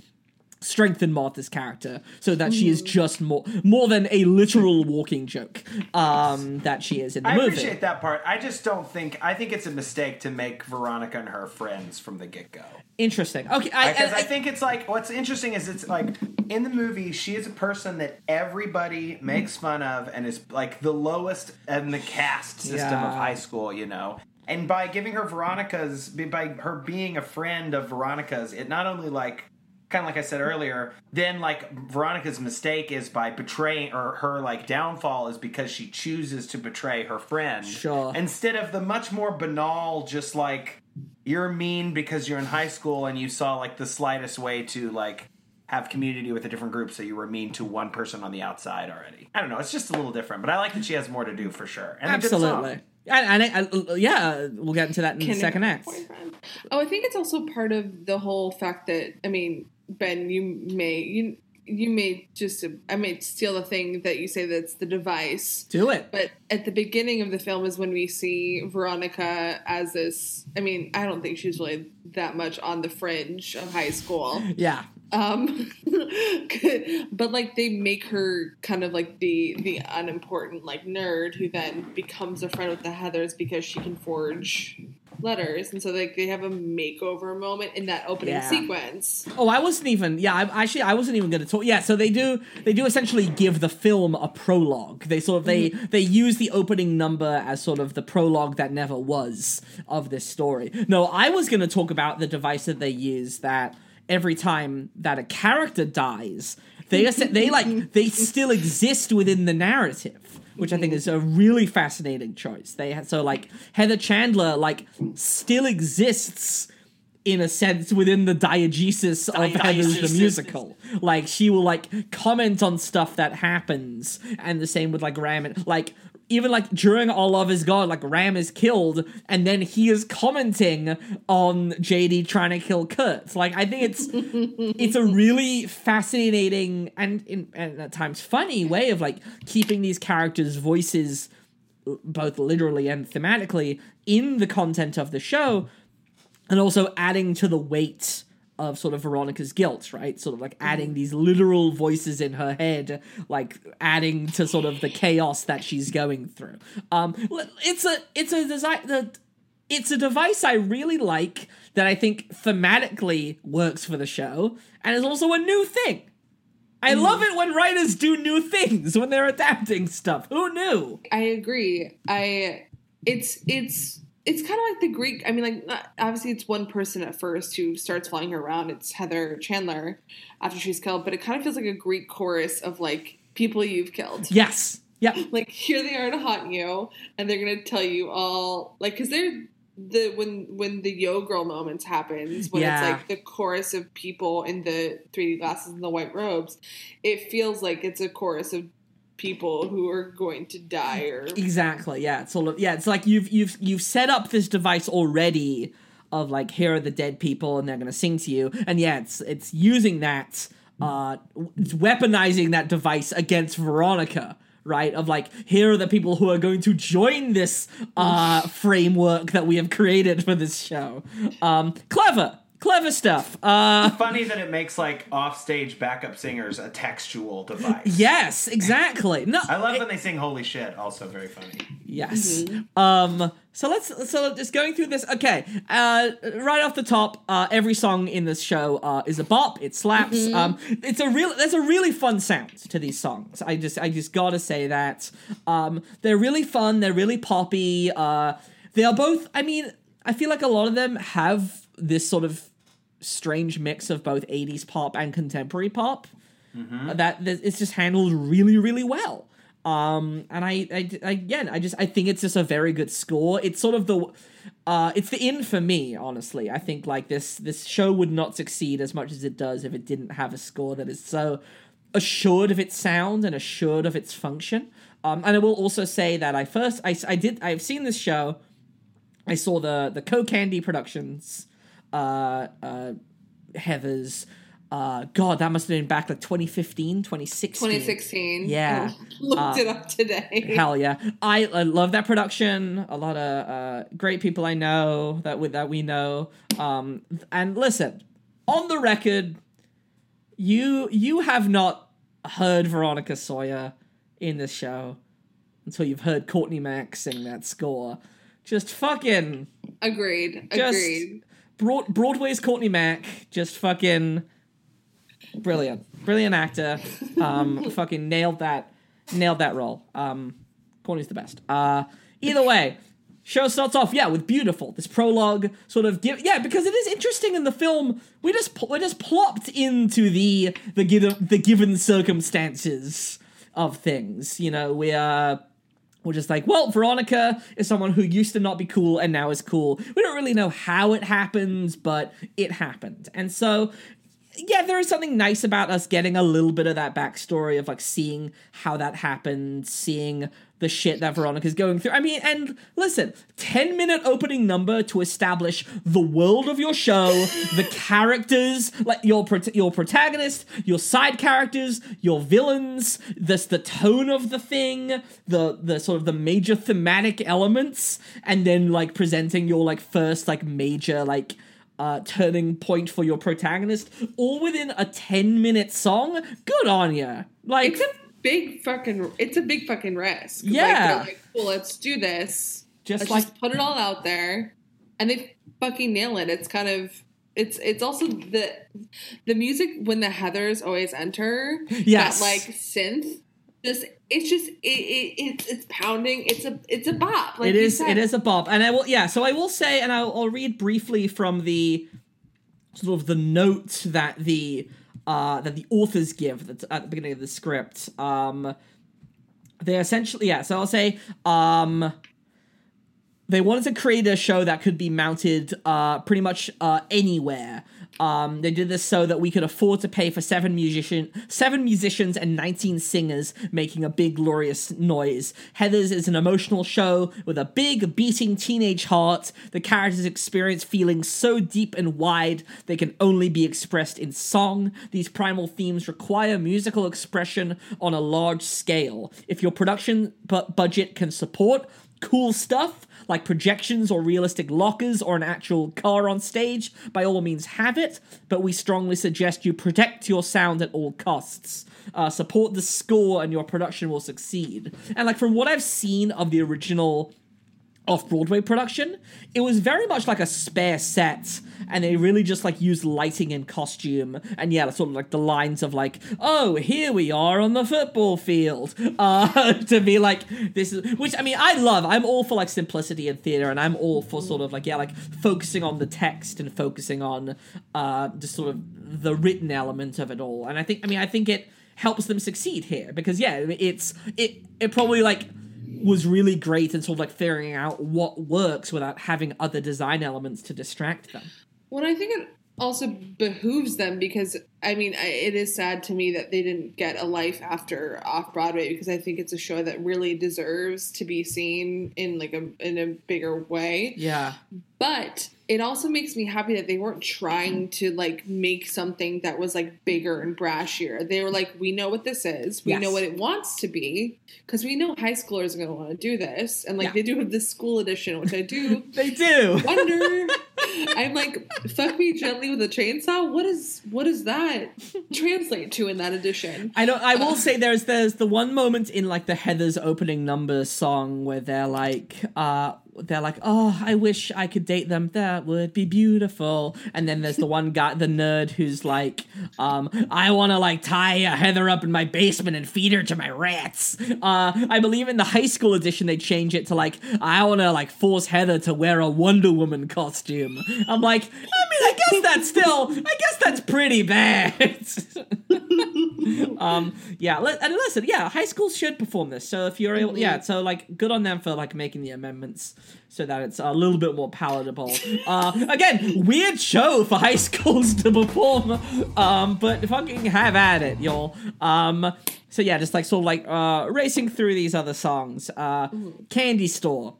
Strengthen Martha's character so that she is just more more than a literal walking joke um, that she is in the I movie. I appreciate that part. I just don't think... I think it's a mistake to make Veronica and her friends from the get-go. Interesting. Okay, I, because I, I, I think it's like... What's interesting is it's like in the movie, she is a person that everybody makes fun of and is like the lowest in the caste system yeah. of high school, you know? And by giving her Veronica's... By her being a friend of Veronica's, it not only like... Kind of like I said earlier, then like Veronica's mistake is by betraying, or her like downfall is because she chooses to betray her friend. Sure. Instead of the much more banal, just like you're mean because you're in high school and you saw like the slightest way to like have community with a different group, so you were mean to one person on the outside already. I don't know. It's just a little different, but I like that she has more to do for sure. And absolutely. And, and I, I, yeah, we'll get into that in Can the second act. Oh, I think it's also part of the whole fact that, I mean, Ben, you may you you may just I may steal the thing that you say that's the device. Do it. But at the beginning of the film is when we see Veronica as this. I mean, I don't think she's really that much on the fringe of high school. Yeah. Um, but like they make her kind of like the the unimportant like nerd who then becomes a friend with the Heathers because she can forge letters, and so like they have a makeover moment in that opening yeah. sequence. Oh, I wasn't even yeah. I, actually, I wasn't even going to talk. Yeah, so they do they do essentially give the film a prologue. They sort of they mm-hmm. they use the opening number as sort of the prologue that never was of this story. No, I was going to talk about the device that they use that. Every time that a character dies, they are, they like they still exist within the narrative, which I think is a really fascinating choice. They ha- so like Heather Chandler like still exists in a sense within the diegesis of Di- Heather's diegesis. The Musical. Like she will like comment on stuff that happens, and the same with like Ram and like. Even, like, during Our Love Is Gone, like, Ram is killed, and then he is commenting on J D trying to kill Kurt. Like, I think it's it's a really fascinating and, in, and at times funny way of, like, keeping these characters' voices, both literally and thematically, in the content of the show, and also adding to the weight of sort of Veronica's guilt, right? Sort of like adding these literal voices in her head, like adding to sort of the chaos that she's going through. Um, it's a it's a design, it's a device I really like that I think thematically works for the show, and is also a new thing. I love it when writers do new things when they're adapting stuff. Who knew? I agree. I it's it's. It's kind of like the Greek, I mean, like, not, obviously it's one person at first who starts following her around. It's Heather Chandler after she's killed, but it kind of feels like a Greek chorus of, like, people you've killed. Yes. Yeah. Like, here they are to haunt you, and they're going to tell you all, like, because they're, the when when the Yo Girl moments happens, when yeah. it's, like, the chorus of people in the three D glasses and the white robes, it feels like it's a chorus of people who are going to die or exactly yeah it's all of, yeah it's like you've you've you've set up this device already of like here are the dead people and they're gonna sing to you, and yeah it's it's using that uh it's weaponizing that device against Veronica right? Of like, here are the people who are going to join this uh, framework that we have created for this show. Um, clever. Clever stuff. Uh, Funny that it makes like offstage backup singers a textual device. Yes, exactly. No, I love it, when they sing "Holy shit." Also, very funny. Yes. Mm-hmm. Um. So let's. So just going through this. Okay. Uh. Right off the top, uh, every song in this show uh, is a bop. It slaps. Mm-hmm. Um. It's a real. There's a really fun sound to these songs. I just. I just gotta say that. Um. They're really fun. They're really poppy. Uh. They are both. I mean, I feel like a lot of them have this sort of strange mix of both eighties pop and contemporary pop mm-hmm. that, that it's just handled really, really well. Um, and I, I, again, I just, I think it's just a very good score. It's sort of the, uh, it's the in for me, honestly. I think like this, this show would not succeed as much as it does if it didn't have a score that is so assured of its sound and assured of its function. Um, and I will also say that I first, I, I did, I've seen this show. I saw the, the Co-Candy Productions, Uh, uh, Heather's, uh, God, that must have been back like twenty fifteen, twenty sixteen. twenty sixteen. Yeah. Oh, looked uh, it up today. Hell yeah. I, I love that production. A lot of uh, great people I know that we, that we know. Um, and listen, on the record, you you have not heard Veronica Sawyer in this show until you've heard Courtney Mack sing that score. Just fucking... Agreed. Just, Agreed. Broad- Broadway's Courtney Mack, just fucking brilliant, brilliant actor. Um, fucking nailed that, nailed that role. Um, Courtney's the best. Uh, either way, show starts off yeah with beautiful this prologue sort of give yeah because it is interesting in the film we just we just plopped into the the given the given circumstances of things. You know we are. Uh, We're just like, well, Veronica is someone who used to not be cool and now is cool. We don't really know how it happens, but it happened. And so, yeah, there is something nice about us getting a little bit of that backstory of, like, seeing how that happened, seeing the shit that Veronica's going through. I mean, and listen, ten-minute opening number to establish the world of your show, the characters, like, your pro- your protagonist, your side characters, your villains, this, the tone of the thing, the, the sort of the major thematic elements, and then, like, presenting your, like, first, like, major, like, Uh, turning point for your protagonist, all within a ten-minute song. Good on ya! Like it's a big fucking, it's a big fucking risk. Yeah. Like, like, well, let's do this. Just let's like just put it all out there, and they fucking nail it. It's kind of, it's it's also the the music when the Heathers always enter. Yes. That like synth. Just it's just it, it it's it's pounding. It's a it's a bop. Like it is it is a bop. And I will yeah. So I will say, and I'll, I'll read briefly from the sort of the note that the uh, that the authors give at the beginning of the script. Um, they essentially yeah. So I'll say um, they wanted to create a show that could be mounted uh, pretty much uh, anywhere. Um, they did this so that we could afford to pay for seven musician, seven musicians and nineteen singers making a big, glorious noise. Heather's is an emotional show with a big, beating teenage heart. The characters experience feelings so deep and wide they can only be expressed in song. These primal themes require musical expression on a large scale. If your production bu- budget can support cool stuff like projections or realistic lockers or an actual car on stage, by all means have it, but we strongly suggest you protect your sound at all costs. Uh, support the score and your production will succeed. And like from what I've seen of the original off-Broadway production, it was very much like a spare set, and they really just like used lighting and costume, and yeah, sort of like the lines of like, oh, here we are on the football field, uh, to be like, this is, which I mean, I love, I'm all for like simplicity in theater, and I'm all for sort of like, yeah, like focusing on the text and focusing on uh, just sort of the written element of it all, and I think, I mean, I think it helps them succeed here, because yeah, it's, it, it probably like, was really great and sort of like figuring out what works without having other design elements to distract them. Well, I think it also behooves them, because, I mean, I, it is sad to me that they didn't get a life after Off-Broadway, because I think it's a show that really deserves to be seen in, like, a in a bigger way. Yeah. But it also makes me happy that they weren't trying to, like, make something that was, like, bigger and brashier. They were like, we know what this is. We yes. know what it wants to be, because we know high schoolers are going to want to do this. And, like, yeah. they do have this school edition, which I do. They do. Wonder. I'm like, fuck me gently with a chainsaw? What is what is that translate to in that edition? I don't I will uh, say there's there's the one moment in, like, the Heather's opening number song where they're like uh they're like, oh, I wish I could date them. That would be beautiful. And then there's the one guy, the nerd, who's like, um, I want to, like, tie Heather up in my basement and feed her to my rats. Uh, I believe in the high school edition, they change it to, like, I want to, like, force Heather to wear a Wonder Woman costume. I'm like, I mean, I guess that's still, I guess that's pretty bad. um, yeah, and listen, yeah, high schools should perform this. So if you're able, yeah, so, like, good on them for, like, making the amendments so that it's a little bit more palatable. Uh, again, weird show for high schools to perform, um, but fucking have at it, y'all. Um, so yeah, just like sort of like uh, racing through these other songs. Uh, Candy Store,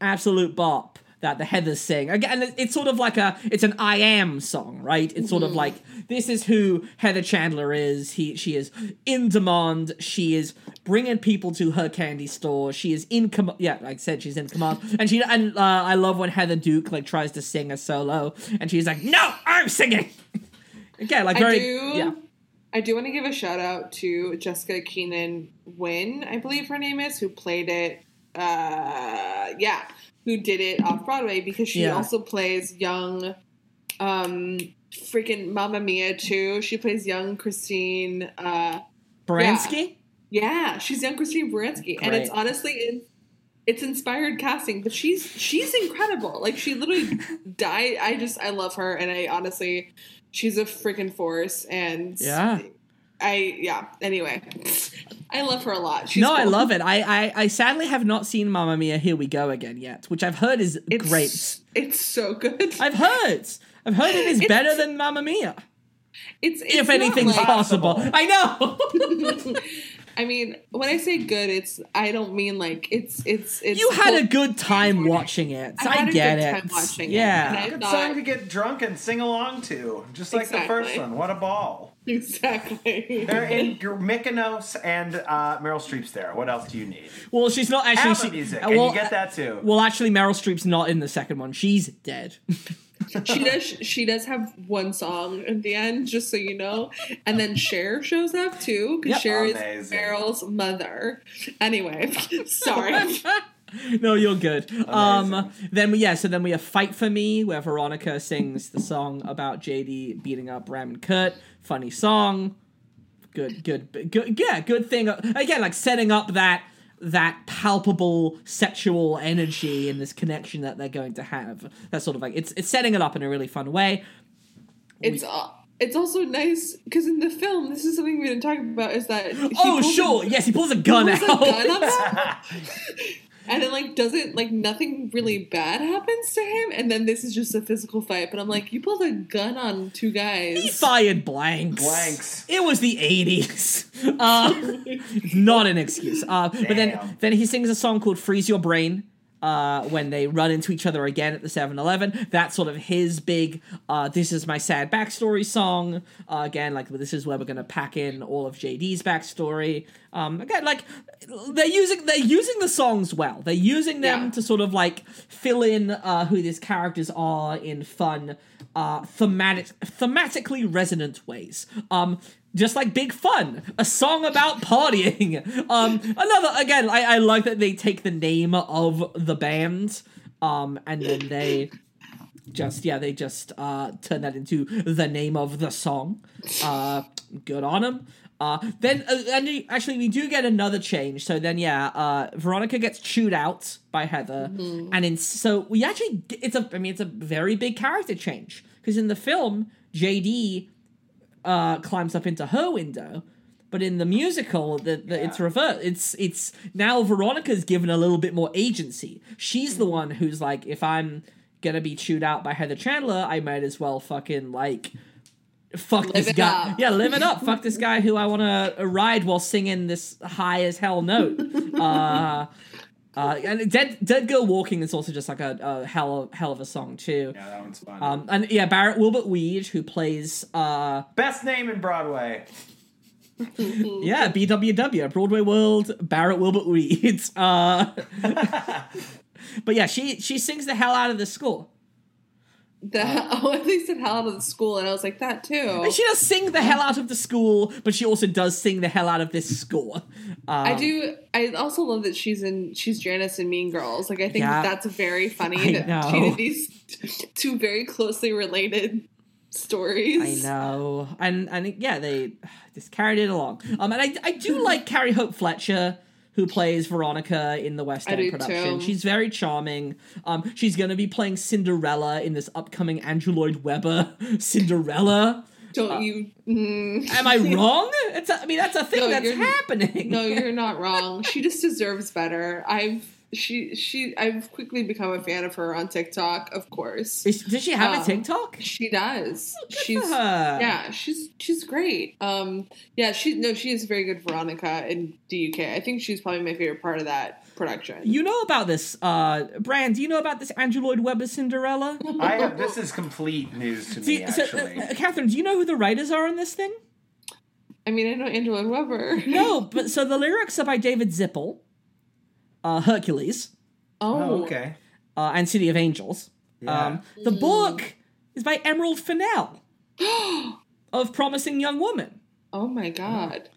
absolute bop that the Heathers sing. Again, it's sort of like a, it's an I Am song, right? It's sort of like, this is who Heather Chandler is. He, she is in demand. She is bringing people to her candy store. She is in command. Yeah, like I said, she's in command. And she, and uh, I love when Heather Duke, like, tries to sing a solo, and she's like, "No, I'm singing." Again, like, very. I do, yeah. I do want to give a shout out to Jessica Keenan Wynn, I believe her name is, who played it. Uh, yeah, who did it off Broadway, because she yeah. also plays young. Um, freaking Mamma Mia too. She plays young Christine uh, Baranski. Yeah. yeah, she's young Christine Baranski, and it's honestly in, it's inspired casting. But she's she's incredible. Like, she literally died. I just I love her, and I honestly, she's a freaking force. And yeah, I yeah. Anyway, I love her a lot. She's no, cool. I love it. I, I I sadly have not seen Mamma Mia Here We Go Again yet, which I've heard is it's, great. It's so good. I've heard. I've heard it is it's, better than Mamma Mia. It's, it's if anything's like, possible. I know. I mean, when I say good, it's I don't mean like it's it's. it's you had a good time watching it. I, I had get a good it. Time watching yeah. it. Yeah, good thought, song to get drunk and sing along to, just like exactly. the first one. What a ball! Exactly. They're in Mykonos and uh, Meryl Streep's there. What else do you need? Well, she's not actually. She, music, well, and you get that too. Well, actually, Meryl Streep's not in the second one. She's dead. She does she does have one song at the end, just so you know. And then Cher shows up, too, because yep. Cher Amazing. Is Meryl's mother. Anyway, sorry. No, you're good. Um, then, we, yeah, so then we have Fight For Me, where Veronica sings the song about J D beating up Ram and Kurt. Funny song. Good, good, good, yeah, good thing. Again, like, setting up that that palpable sexual energy and this connection that they're going to have. That's sort of like, it's it's setting it up in a really fun way. It's we, uh, it's also nice, because in the film, this is something we didn't talk about, is that... Oh, sure! A, yes, he pulls a gun he pulls out! Pulls a gun out. And then, like, doesn't, like, nothing really bad happens to him, and then this is just a physical fight, but I'm like, you pulled a gun on two guys. He fired blanks. Blanks. It was the eighties. Uh, not an excuse. Uh, but then, then he sings a song called Freeze Your Brain. Uh, when they run into each other again at the seven eleven, that's sort of his big uh, this is my sad backstory song. Uh, again, like, this is where we're going to pack in all of J D's backstory. Um, again, like, they're using they're using the songs well. They're using them yeah. to sort of, like, fill in uh, who these characters are in fun, uh, thematic thematically resonant ways. Um, just like Big Fun, a song about partying. Um, another, again, I, I like that they take the name of the band, um, and then they just, yeah, they just uh, turn that into the name of the song. Uh, good on them. Uh, then, uh, and actually, we do get another change. So then, yeah, uh, Veronica gets chewed out by Heather. Mm-hmm. And in, so we actually, it's a, I mean, it's a very big character change. Because in the film, J D Uh, climbs up into her window, but in the musical, the, the, yeah. it's reversed. It's it's now Veronica's given a little bit more agency. She's the one who's like, if I'm gonna be chewed out by Heather Chandler, I might as well fucking, like, fuck live this guy. Up. Yeah, live it up. Fuck this guy who I want to ride while singing this high as hell note. Uh, uh, and Dead Dead Girl Walking is also just like a, a hell of, hell of a song too. Yeah, that one's fun. Um, and yeah, Barrett Wilbert Weege, who plays uh, best name in Broadway. Yeah, B W W, Broadway World, Barrett Wilbert Weege. Uh, but yeah, she she sings the hell out of this score. The oh, they said hell out of the school, and I was like, that too. And she does sing the hell out of the school, but she also does sing the hell out of this score. Um, I do. I also love that she's in. She's Janice in Mean Girls. Like, I think yeah, that's very funny. I that know. She did these two very closely related stories. I know, and and yeah, they just carried it along. Um, and I I do like Carrie Hope Fletcher, who plays Veronica in the West End production. Too. She's very charming. Um, she's going to be playing Cinderella in this upcoming Andrew Lloyd Webber Cinderella. Don't uh, you... Mm. Am I wrong? It's a, I mean, that's a thing no, that's happening. No, you're not wrong. She just deserves better. I've she she I've quickly become a fan of her on TikTok, of course. Is, does she have um, a TikTok? She does. Oh, good she's for her. Yeah, she's she's great. Um, yeah, she no, she is a very good Veronica in D U K. I think she's probably my favorite part of that production. You know about this, uh, Bran? Do you know about this Andrew Lloyd Webber Cinderella? I have. This is complete news to me. You, actually, so, uh, Catherine, do you know who the writers are on this thing? I mean, I know Andrew Lloyd Webber. No, but so the lyrics are by David Zippel. Uh, Hercules. Oh, oh okay. Uh, and City of Angels. Yeah. Um, the book is by Emerald Fennell of Promising Young Woman. Oh my God.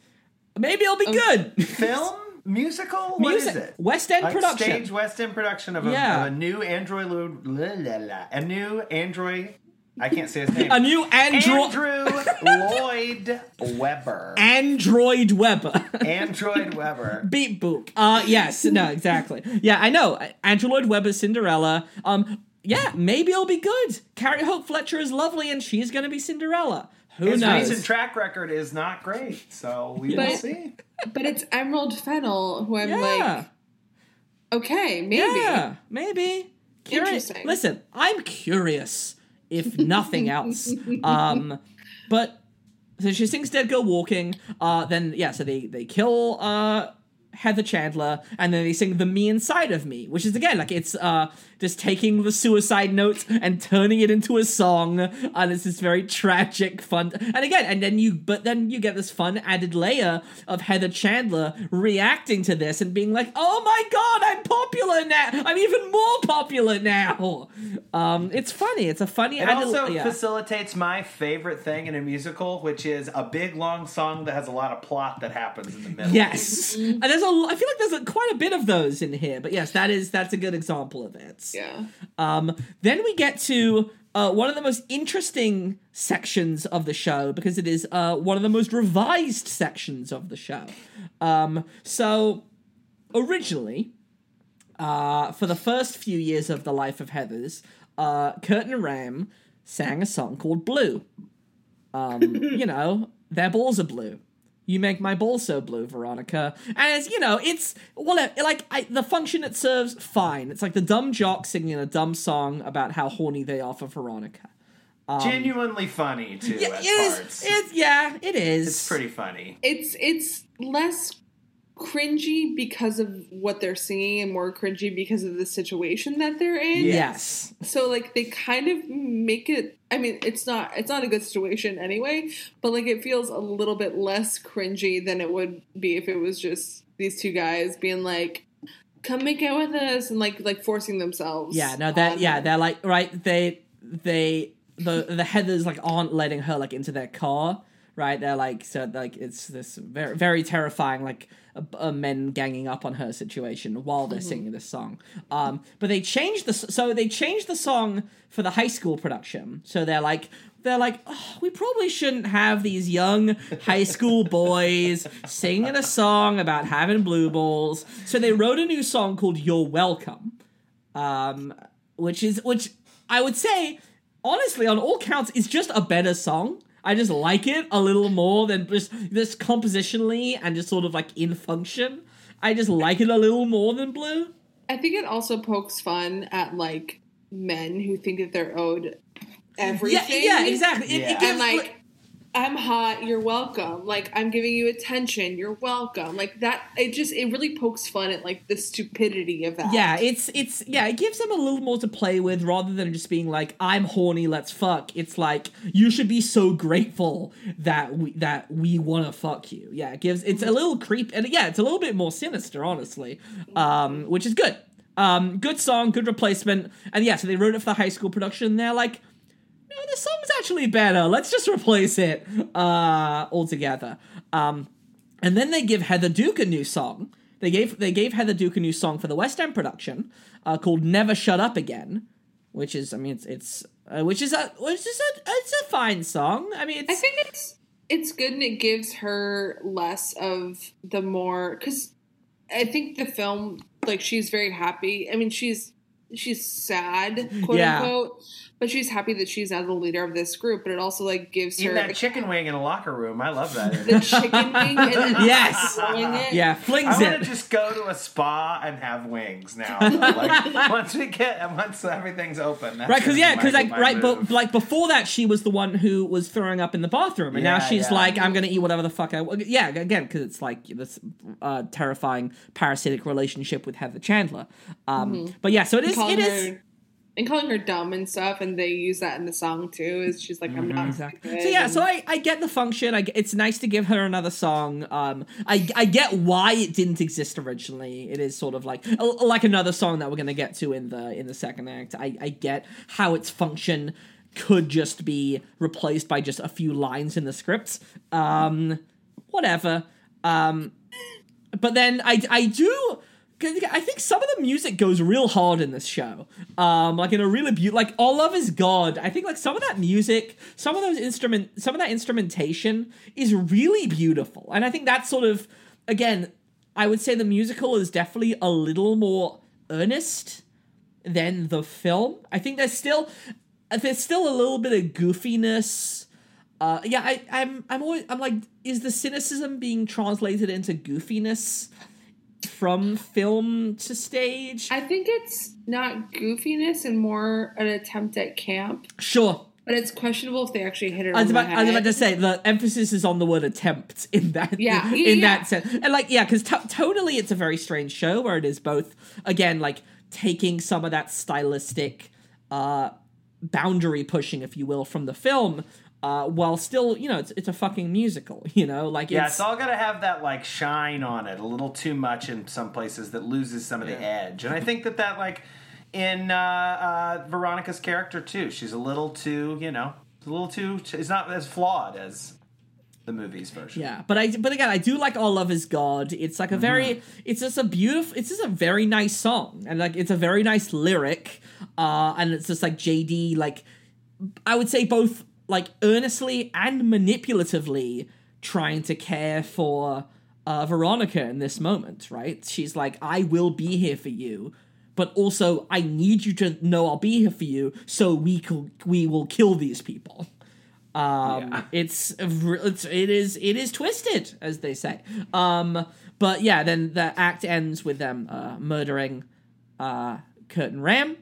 Maybe it'll be um, good. Film? Musical? Music. What is it? West End like production. Stage West End production of a, yeah. of a new Android. La, la, la, a new Android. I can't say his name. A new Andro- Andrew Lloyd Webber. Android Webber. Android Webber. Beep boop. Uh, yes. No, exactly. Yeah, I know. Andrew Lloyd Webber's Cinderella. Um, yeah, maybe it'll be good. Carrie Hope Fletcher is lovely, and she's going to be Cinderella. Who his knows? His recent track record is not great, so we but, will see. But it's Emerald Fennell, who I'm yeah. like, okay, maybe. Yeah, maybe. Curi- Interesting. Listen, I'm curious. If nothing else. Um, but so she sings Dead Girl Walking. Uh, then, yeah, so they, they kill uh, Heather Chandler. And then they sing The Me Inside of Me, which is, again, like, it's uh, just taking the suicide notes and turning it into a song. And it's this very tragic, fun. And again, and then you, but then you get this fun added layer of Heather Chandler reacting to this and being like, oh my God, I'm popular now. I'm even more popular now. Um, it's funny. It's a funny. It adult, also yeah. facilitates my favorite thing in a musical, which is a big long song that has a lot of plot that happens in the middle. Yes, and there's a. I feel like there's a, quite a bit of those in here, but yes, that is that's a good example of it. Yeah. Um. Then we get to uh, one of the most interesting sections of the show because it is uh one of the most revised sections of the show. Um. So originally, uh, for the first few years of the life of Heather's. Uh, Kurt and Ram sang a song called Blue. Um, you know, their balls are blue. You make my balls so blue, Veronica. And it's, you know, it's, well, like, I, the function it serves, fine. It's like the dumb jock singing a dumb song about how horny they are for Veronica. Um, Genuinely funny, too, yeah, at it parts. Is, it's, yeah, it is. It's pretty funny. It's It's less cringy because of what they're singing and more cringy because of the situation that they're in. Yes. So like they kind of make it, I mean, it's not, it's not a good situation anyway, but like it feels a little bit less cringy than it would be if it was just these two guys being like, come make out with us and like, like forcing themselves. Yeah, no, that, yeah, them. They're like, right. They, they, the, the Heathers like aren't letting her like into their car. Right, they're like so like it's this very very terrifying like a, a men ganging up on her situation while they're mm-hmm. singing this song. Um, but they changed the so they changed the song for the high school production. So they're like they're like oh, we probably shouldn't have these young high school boys singing a song about having blue balls. So they wrote a new song called "You're Welcome," um, which is which I would say honestly on all counts is just a better song. I just like it a little more than just this compositionally and just sort of like in function. I just like it a little more than Blue. I think it also pokes fun at like men who think that they're owed everything. Yeah, yeah, exactly. It, yeah. It gives, and like, like, I'm hot, you're welcome. Like, I'm giving you attention, you're welcome. Like, that, it just, it really pokes fun at, like, the stupidity of that. Yeah, it's, it's, yeah, it gives them a little more to play with rather than just being like, I'm horny, let's fuck. It's like, you should be so grateful that we, that we want to fuck you. Yeah, it gives, it's a little creep, and yeah, it's a little bit more sinister, honestly, um, which is good. Um, good song, good replacement. And yeah, so they wrote it for the high school production, and they're like, no, the song's actually better. Let's just replace it uh, altogether. Um, and then they give Heather Duke a new song. They gave they gave Heather Duke a new song for the West End production uh, called "Never Shut Up Again," which is I mean it's it's uh, which is a which is a it's a fine song. I mean it's, I think it's it's good, and it gives her less of the more, because I think the film, like, she's very happy. I mean she's. She's sad, quote yeah. unquote, but she's happy that she's now the leader of this group. But it also, like, gives Even her that a, chicken wing in a locker room. I love that. The chicken wing, and then yes, fling it. yeah, flings I it. I want to just go to a spa and have wings now. Like, once we get, once everything's open, that's right? Because yeah, because like right, move. but like before that, she was the one who was throwing up in the bathroom, and yeah, now she's yeah. like, I'm gonna eat whatever the fuck I want. Yeah, again, because it's like this uh, terrifying parasitic relationship with Heather Chandler. Um, mm-hmm. But yeah, so it is. It is, her, and calling her dumb and stuff, and they use that in the song too. Is she's like, I'm mm-hmm. not exactly. So yeah, so I, I get the function. I, it's nice to give her another song. Um, I I get why it didn't exist originally. It is sort of like like another song that we're gonna get to in the in the second act. I, I get how its function could just be replaced by just a few lines in the script. Um, whatever. Um, but then I I do. I think some of the music goes real hard in this show. Um, like in a really beautiful, like All Love Is God. I think like some of that music, some of those instrument, some of that instrumentation is really beautiful. And I think that's sort of, again, I would say the musical is definitely a little more earnest than the film. I think there's still, there's still a little bit of goofiness. Uh, yeah, I, I'm, I'm always, I'm like, is the cynicism being translated into goofiness? From film to stage, I think it's not goofiness and more an attempt at camp. Sure, but it's questionable if they actually hit it. I was, on about, the head. I was about to say the emphasis is on the word attempt in that. Yeah, yeah in yeah. that sense, and like yeah, because t- tonally it's a very strange show where it is both again like taking some of that stylistic uh, boundary pushing, if you will, from the film. Uh, while still, you know, it's it's a fucking musical, you know, like yeah, it's, it's all gotta have that like shine on it a little too much in some places that loses some of yeah. the edge, and I think that that like in uh, uh, Veronica's character too, she's a little too, you know, a little too, it's not as flawed as the movie's version. Yeah, but I but again, I do like All Love Is God. It's like a mm-hmm. very, it's just a beautiful, it's just a very nice song, and like it's a very nice lyric, uh, and it's just like J D, like I would say both. Like earnestly and manipulatively trying to care for uh, Veronica in this moment, right? She's like, I will be here for you, but also I need you to know I'll be here for you, so we can, we will kill these people. Um, yeah. It's it's it is it is twisted, as they say. Um, but yeah, then the act ends with them uh, murdering uh, Kurt and Ram,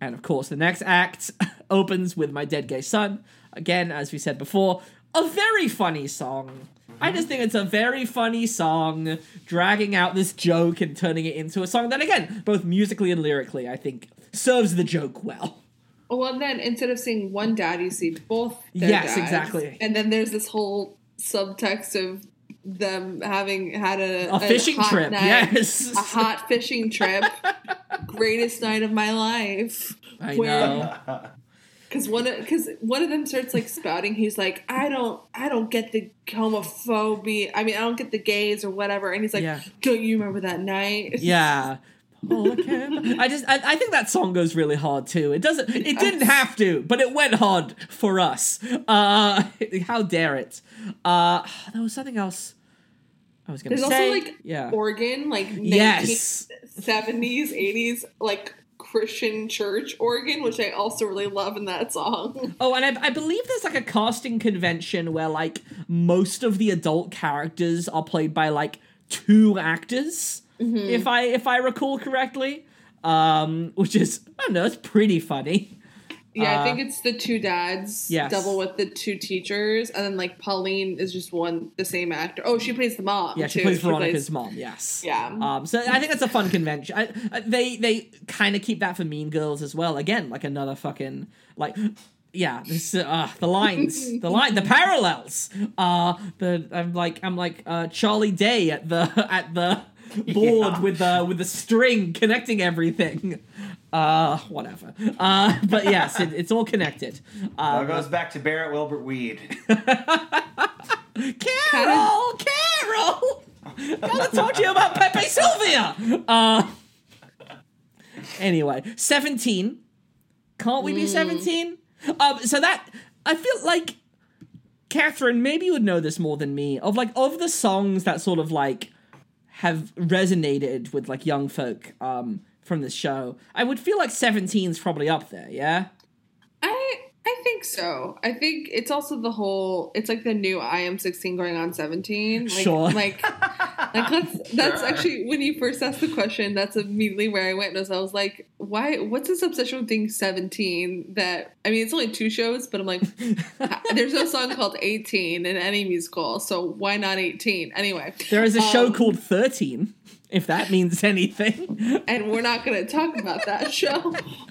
and of course the next act opens with My Dead Gay Son. Again, as we said before, a very funny song. I just think it's a very funny song, dragging out this joke and turning it into a song that, again, both musically and lyrically, I think, serves the joke well. Well, and then instead of seeing one dad, you see both their Yes, dads. Exactly. And then there's this whole subtext of them having had a, a, a fishing trip. Night, yes. A hot fishing trip. Greatest night of my life. I where, know. Because one, one of them starts, like, spouting. He's like, I don't I don't get the homophobia. I mean, I don't get the gays or whatever. And he's like, yeah. Don't you remember that night? Yeah. Oh, okay. I just, I, I think that song goes really hard, too. It doesn't, it didn't have to, but it went hard for us. Uh, how dare it? Uh, there was something else I was going to say. There's also, like, yeah. Oregon, like, yes. nineteen seventies, eighties, like, Christian church organ, which I also really love in that song. Oh, and I, I believe there's like a casting convention where like most of the adult characters are played by like two actors, mm-hmm. if I if I recall correctly. um, which is, I don't know, it's pretty funny. Yeah, uh, I think it's the two dads yes. double with the two teachers, and then like Pauline is just one the same actor. Oh, she plays the mom. Yeah, she too. plays Veronica's she plays... mom. Yes. Yeah. Um. So I think that's a fun convention. I, I, they they kind of keep that for Mean Girls as well. Again, like another fucking like. Yeah, this, uh, the lines, the line, the parallels. Uh, the I'm like I'm like uh, Charlie Day at the at the board yeah. with the with the string connecting everything. Uh, whatever. Uh, but yes, it, it's all connected. Um, well, it goes back to Barrett Wilbert Weed. Carol, Carol, gotta talk to you about Pepe Sylvia. Uh, anyway, seventeen. Can't we mm. be seventeen? Um, so that, I feel like, Catherine, maybe you would know this more than me, of like, of the songs that sort of like, have resonated with like young folk, um, from this show, I would feel like seventeen's probably up there, yeah? I, I think so. I think it's also the whole, it's like the new I Am sixteen going on seventeen. Like, sure. Like, like that's, that's sure. actually, when you first asked the question, that's immediately where I went. Was I was like, why, what's this obsession with being seventeen that, I mean, it's only two shows, but I'm like, there's no song called eighteen in any musical, so why not eighteen? Anyway. There is a um, show called thirteen. If that means anything. And we're not going to talk about that show.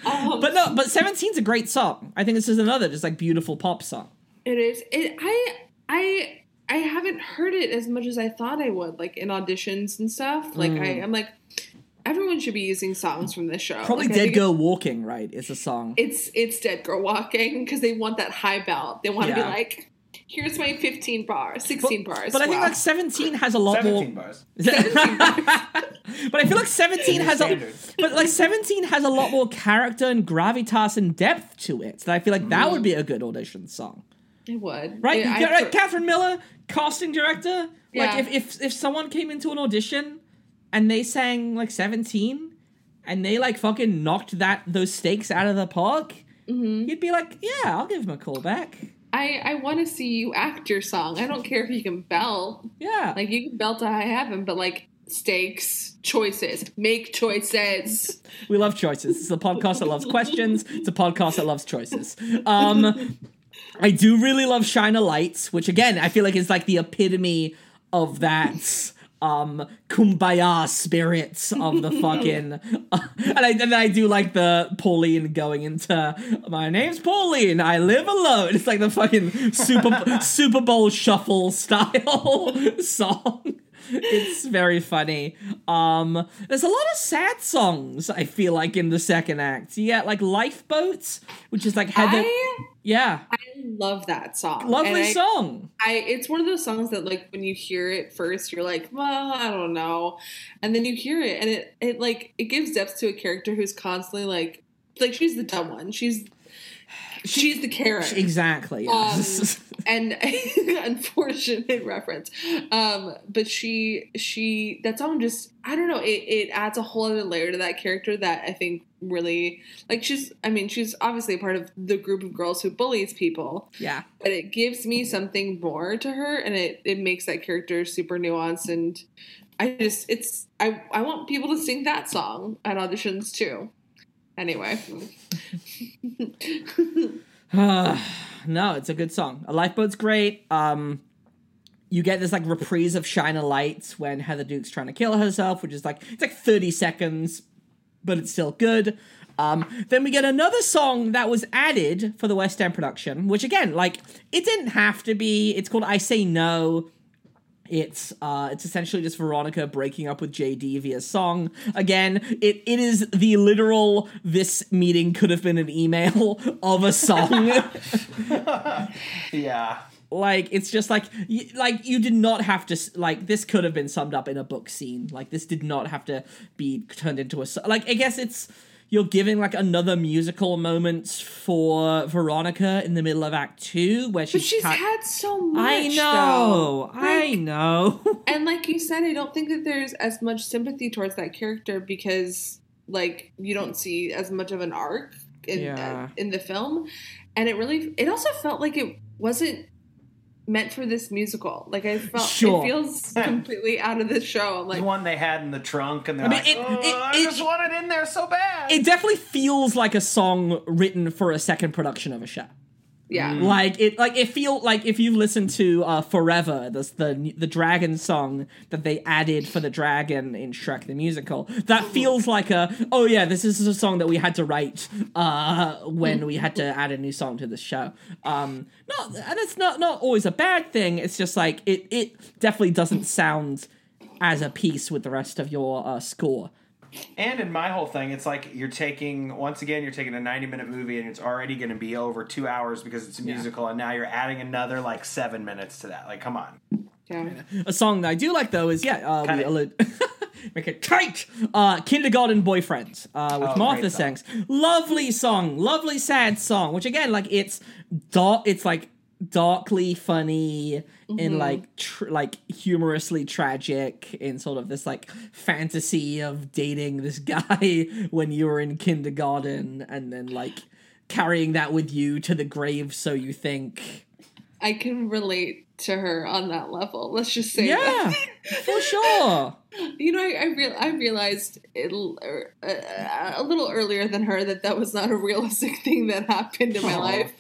Um, but no, but seventeen's a great song. I think this is another just like beautiful pop song. It is. It, I I I haven't heard it as much as I thought I would, like in auditions and stuff. Like mm. I, I'm like, everyone should be using songs from this show. Probably like, Dead Girl Walking, right, is a song. It's, it's Dead Girl Walking because they want that high belt. They want yeah. to be like... Here's my fifteen bars, sixteen but, bars. But wow. I think like seventeen has a lot seventeen more. Bars. seventeen bars. But I feel like seventeen has a, but like seventeen has a lot more character and gravitas and depth to it. So I feel like mm. that would be a good audition song. It would, right? Yeah, You're, I, right? Catherine Miller, casting director. Yeah. Like if, if if someone came into an audition and they sang like seventeen, and they like fucking knocked that those stakes out of the park, mm-hmm. you'd be like, yeah, I'll give them a call back. I, I want to see you act your song. I don't care if you can belt. Yeah. Like, you can belt to high heaven, but, like, stakes, choices. Make choices. We love choices. It's a podcast that loves questions. It's a podcast that loves choices. Um, I do really love Shine a Light, which, again, I feel like is, like, the epitome of that... Um, kumbaya spirits of the fucking, uh, and I and I do like the Pauline going into my name's Pauline, I live alone. It's like the fucking Super Super Bowl shuffle style song. It's very funny. Um, there's a lot of sad songs. I feel like in the second act, yeah, like Lifeboats, which is like Heather. I, yeah, I love that song. Lovely I, song. I it's one of those songs that like when you hear it first, you're like, well, I don't know, and then you hear it, and it it like it gives depth to a character who's constantly like like she's the dumb one. She's She's the carrot. Exactly. Yes. Um, and unfortunate reference. Um, but she, she, that song just, I don't know, it, it adds a whole other layer to that character that I think really, like she's, I mean, she's obviously a part of the group of girls who bullies people. Yeah. But it gives me something more to her and it, it makes that character super nuanced and I just, it's, I, I want people to sing that song at auditions too. Anyway. uh, no, it's a good song. A Lifeboat's great. Um, you get this, like, reprise of Shine a Light when Heather Duke's trying to kill herself, which is, like, it's, like, thirty seconds, but it's still good. Um, then we get another song that was added for the West End production, which, again, like, it didn't have to be. It's called I Say No. It's uh, it's essentially just Veronica breaking up with J D via song. Again, it, it is the literal, this meeting could have been an email of a song. Yeah. Like, it's just like, you, like, you did not have to, like, this could have been summed up in a book scene. Like, this did not have to be turned into a song. Like, I guess it's, you're giving, like, another musical moment for Veronica in the middle of Act Two, where she's... But she's cut- had so much, I know, though. I like, know. And like you said, I don't think that there's as much sympathy towards that character because, like, you don't see as much of an arc in, yeah. uh, in the film. And it really... It also felt like it wasn't meant for this musical. Like, I felt sure. It feels completely out of the show. Like, the one they had in the trunk, and they're I mean, like, it, oh, it, I it, just it, want it in there so bad. It definitely feels like a song written for a second production of a show. Yeah, mm. like it, like it feel like if you listen to uh, "Forever," the, the the dragon song that they added for the dragon in Shrek the Musical, that feels like a oh yeah, this is a song that we had to write uh, when we had to add a new song to the show. Um, not and it's not not always a bad thing. It's just like it it definitely doesn't sound as a piece with the rest of your uh, score. And in my whole thing, it's like you're taking, once again, you're taking a ninety-minute movie and it's already going to be over two hours because it's a yeah. musical, and now you're adding another, like, seven minutes to that. Like, come on. Yeah. A song that I do like, though, is, yeah, uh, we allude, make it tight, uh, Kindergarten Boyfriend, uh, which oh, Martha sings. Lovely song, lovely sad song, which, again, like, it's dark, it's, like, darkly funny mm-hmm. and like tr- like humorously tragic in sort of this like fantasy of dating this guy when you were in kindergarten and then like carrying that with you to the grave, so you think. I can relate to her on that level. Let's just say, yeah, that. For sure. You know, I I, real, I realized it, uh, a little earlier than her that that was not a realistic thing that happened in my Aww. life.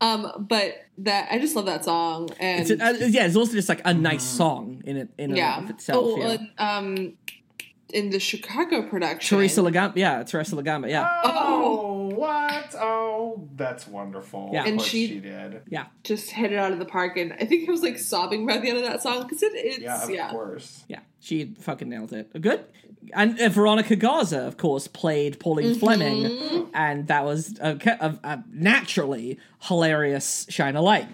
Um, but that I just love that song, and it's a, uh, yeah, it's also just like a nice song in it in yeah. and of itself. Oh, yeah. And, um, in the Chicago production, Teresa Lagamba, yeah, Teresa Lagamba, yeah. Oh. What? Oh, that's wonderful. Yeah. And she, she did. Yeah. Just hit it out of the park. And I think I was like sobbing by the end of that song because it, it's. Yeah, of yeah. course. Yeah. She fucking nailed it. Good. And uh, Veronica Garza, of course, played Pauline mm-hmm. Fleming. And that was a, a, a naturally hilarious shine a light.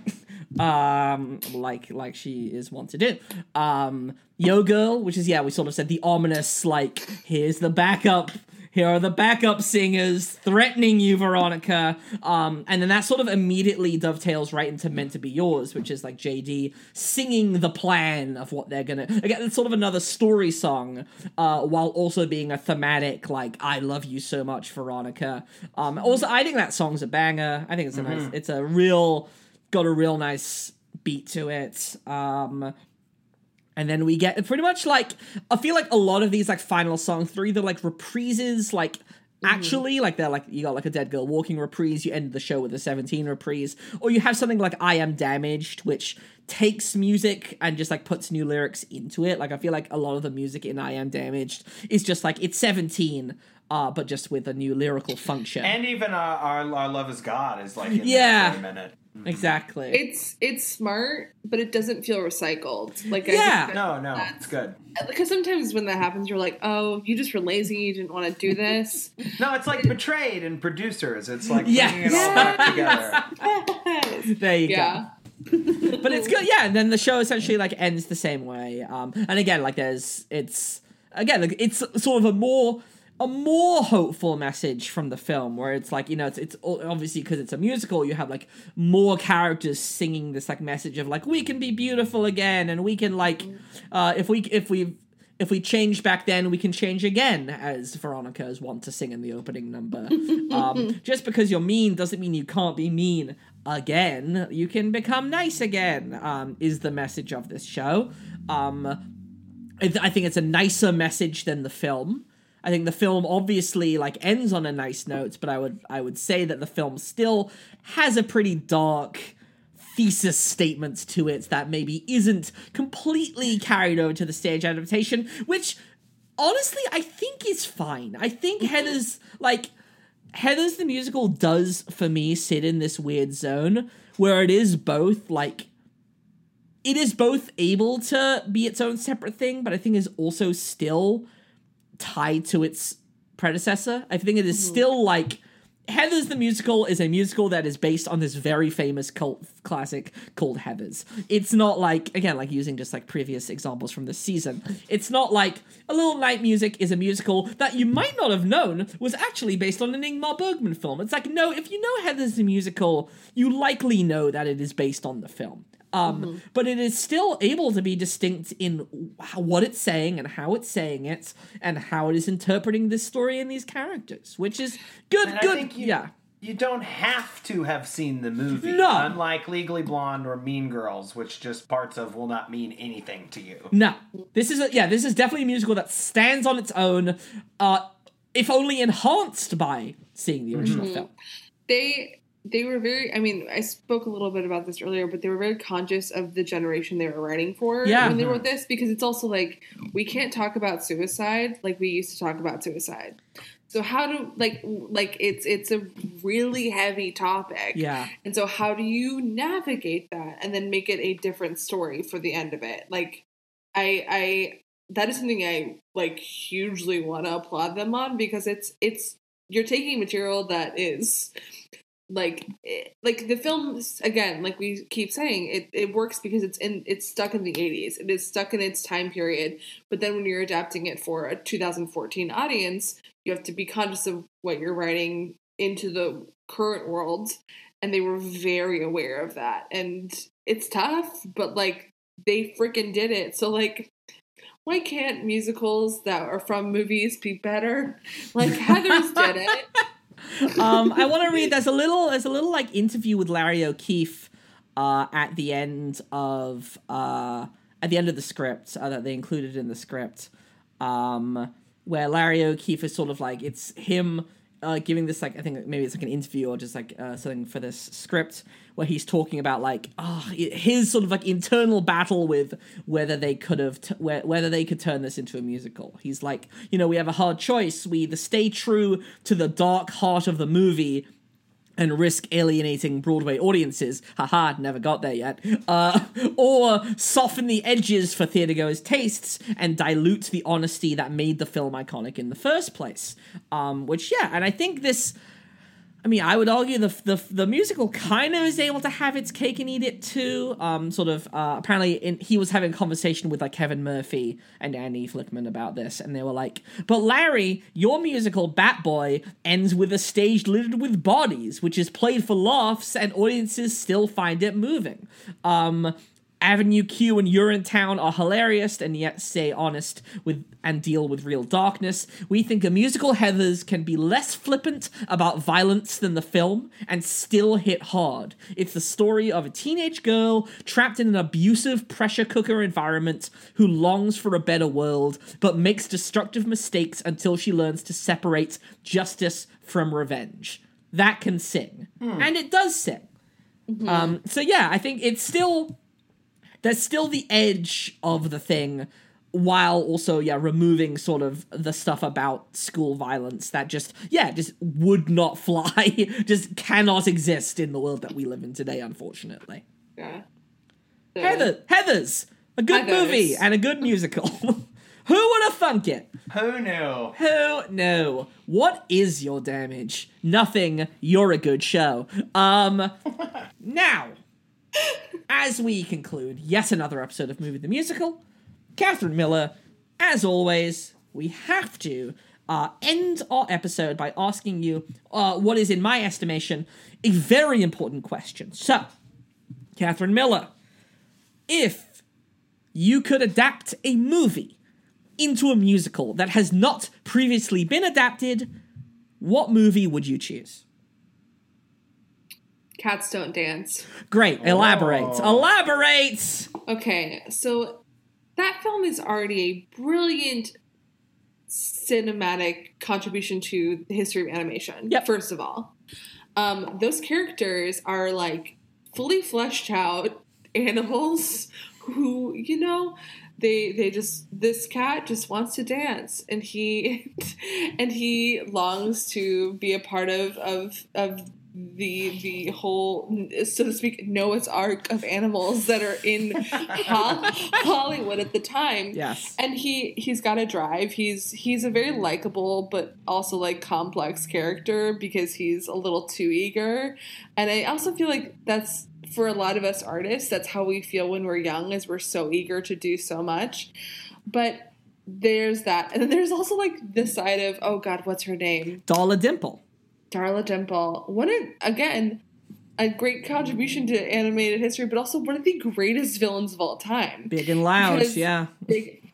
Um, like, like she is wont to do. Um, Yo Girl, which is, yeah, we sort of said the ominous, like, here's the backup. Here are the backup singers threatening you, Veronica. Um, and then that sort of immediately dovetails right into Meant to Be Yours, which is like J D singing the plan of what they're going to... Again, it's sort of another story song, uh, while also being a thematic, like, I love you so much, Veronica. Um, also, I think that song's a banger. I think it's a mm-hmm. nice... It's a real... Got a real nice beat to it. Um... And then we get pretty much like, I feel like a lot of these like final songs, they're either like reprises, like actually, mm. like they're like, you got like a Dead Girl Walking reprise, you end the show with a seventeen reprise, or you have something like I Am Damaged, which takes music and just like puts new lyrics into it. Like I feel like a lot of the music in I Am Damaged is just like, it's seventeen. Uh, but just with a new lyrical function. And even our, our, our Love Is God is like in yeah, that minute. Mm-hmm. Exactly. It's it's smart, but it doesn't feel recycled. Like yeah. I no, no, it's good. Because sometimes when that happens, you're like, oh, you just were lazy, you didn't want to do this. No, it's like Betrayed and Producers. It's like yes. bringing it all back together. Yes. There you yeah. go. But it's good, yeah. And then the show essentially like ends the same way. Um, and again, like there's, it's, again, like, it's sort of a more... a more hopeful message from the film where it's like, you know, it's it's obviously because it's a musical, you have like more characters singing this like message of like, we can be beautiful again. And we can like, uh, if we, if we, if we change back then, we can change again, as Veronica is wont to sing in the opening number. Um, just because you're mean doesn't mean you can't be mean again. You can become nice again, um, is the message of this show. Um, I think it's a nicer message than the film. I think the film obviously like ends on a nice note, but I would I would say that the film still has a pretty dark thesis statement to it that maybe isn't completely carried over to the stage adaptation, which honestly I think is fine. I think Heather's like Heather's the Musical does for me sit in this weird zone where it is both like it is both able to be its own separate thing, but I think is also still tied to its predecessor. I think it is still like Heather's the Musical is a musical that is based on this very famous cult classic called Heathers. It's not like, again, like using just like previous examples from this season, it's not like A Little Night Music is a musical that you might not have known was actually based on an Ingmar Bergman film. It's like, no, if you know Heather's the Musical, you likely know that it is based on the film. Um, mm-hmm. But it is still able to be distinct in how, what it's saying and how it's saying it and how it is interpreting this story and these characters, which is good. And good. I think you, yeah. you don't have to have seen the movie. No. Unlike Legally Blonde or Mean Girls, which just parts of will not mean anything to you. No. This is, a, yeah, this is definitely a musical that stands on its own, uh, if only enhanced by seeing the original mm-hmm. film. They, they were very, I mean, I spoke a little bit about this earlier, but they were very conscious of the generation they were writing for yeah. when they wrote this, because it's also like, we can't talk about suicide like we used to talk about suicide. So how do, like, like it's it's a really heavy topic. Yeah. And so how do you navigate that and then make it a different story for the end of it? Like, I, I, that is something I, like, hugely want to applaud them on, because it's, it's, you're taking material that is, like, it, like the film, again, like we keep saying, it, it works because it's in, it's stuck in the eighties. It is stuck in its time period. But then when you're adapting it for a two thousand fourteen audience, you have to be conscious of what you're writing into the current world. And they were very aware of that. And it's tough, but, like, they freaking did it. So, like, why can't musicals that are from movies be better? Like, Heather's did it. Um, I want to read, there's a little, there's a little, like, interview with Larry O'Keefe uh, at the end of, uh, at the end of the script uh, that they included in the script. Um... Where Larry O'Keefe is sort of like, it's him uh, giving this, like, I think maybe it's like an interview or just like uh, something for this script, where he's talking about, like, oh, his sort of like internal battle with whether they could have, t- whether they could turn this into a musical. He's like, you know, we have a hard choice. We either stay true to the dark heart of the movie and risk alienating Broadway audiences. Haha, never got there yet. Uh, or soften the edges for theatergoers' tastes and dilute the honesty that made the film iconic in the first place. Um, which, yeah, and I think this... I mean, I would argue the, the the musical kind of is able to have its cake and eat it too. Um, sort of, uh, apparently in, he was having a conversation with, like, Kevin Murphy and Annie Flickman about this, and they were like, but Larry, your musical, Bat Boy, ends with a stage littered with bodies, which is played for laughs, and audiences still find it moving. Um... Avenue Q and Urinetown are hilarious and yet stay honest with and deal with real darkness. We think a musical Heathers can be less flippant about violence than the film and still hit hard. It's the story of a teenage girl trapped in an abusive pressure cooker environment who longs for a better world but makes destructive mistakes until she learns to separate justice from revenge. That can sing. Hmm. And it does sing. Mm-hmm. Um, so yeah, I think it's still... There's still the edge of the thing, while also, yeah, removing sort of the stuff about school violence that just, yeah, just would not fly, just cannot exist in the world that we live in today, unfortunately. Yeah. So, Heather, Heathers, a good Heathers. movie and a good musical. Who would have thunk it? Who knew? Who knew? What is your damage? Nothing. You're a good show. Um, now... As we conclude yet another episode of Movie the Musical, Catherine Miller, as always, we have to uh, end our episode by asking you uh, what is, in my estimation, a very important question. So, Catherine Miller, if you could adapt a movie into a musical that has not previously been adapted, what movie would you choose? Cats Don't Dance. Great. Elaborate. Oh. Elaborate! Okay, so that film is already a brilliant cinematic contribution to the history of animation, yep. First of all. Um, those characters are, like, fully fleshed out animals who, you know... They they just this cat just wants to dance and he and he longs to be a part of of, of the the whole, so to speak, Noah's Ark of animals that are in Hollywood at the time. Yes, and he he's got a drive. He's he's a very likable but also like complex character because he's a little too eager, and I also feel like that's. For a lot of us artists, that's how we feel when we're young, is we're so eager to do so much. But there's that. And then there's also, like, the side of, oh, God, what's her name? Darla Dimple. Darla Dimple. What a, again, a great contribution to animated history, but also one of the greatest villains of all time. Big and loud, because yeah. Big,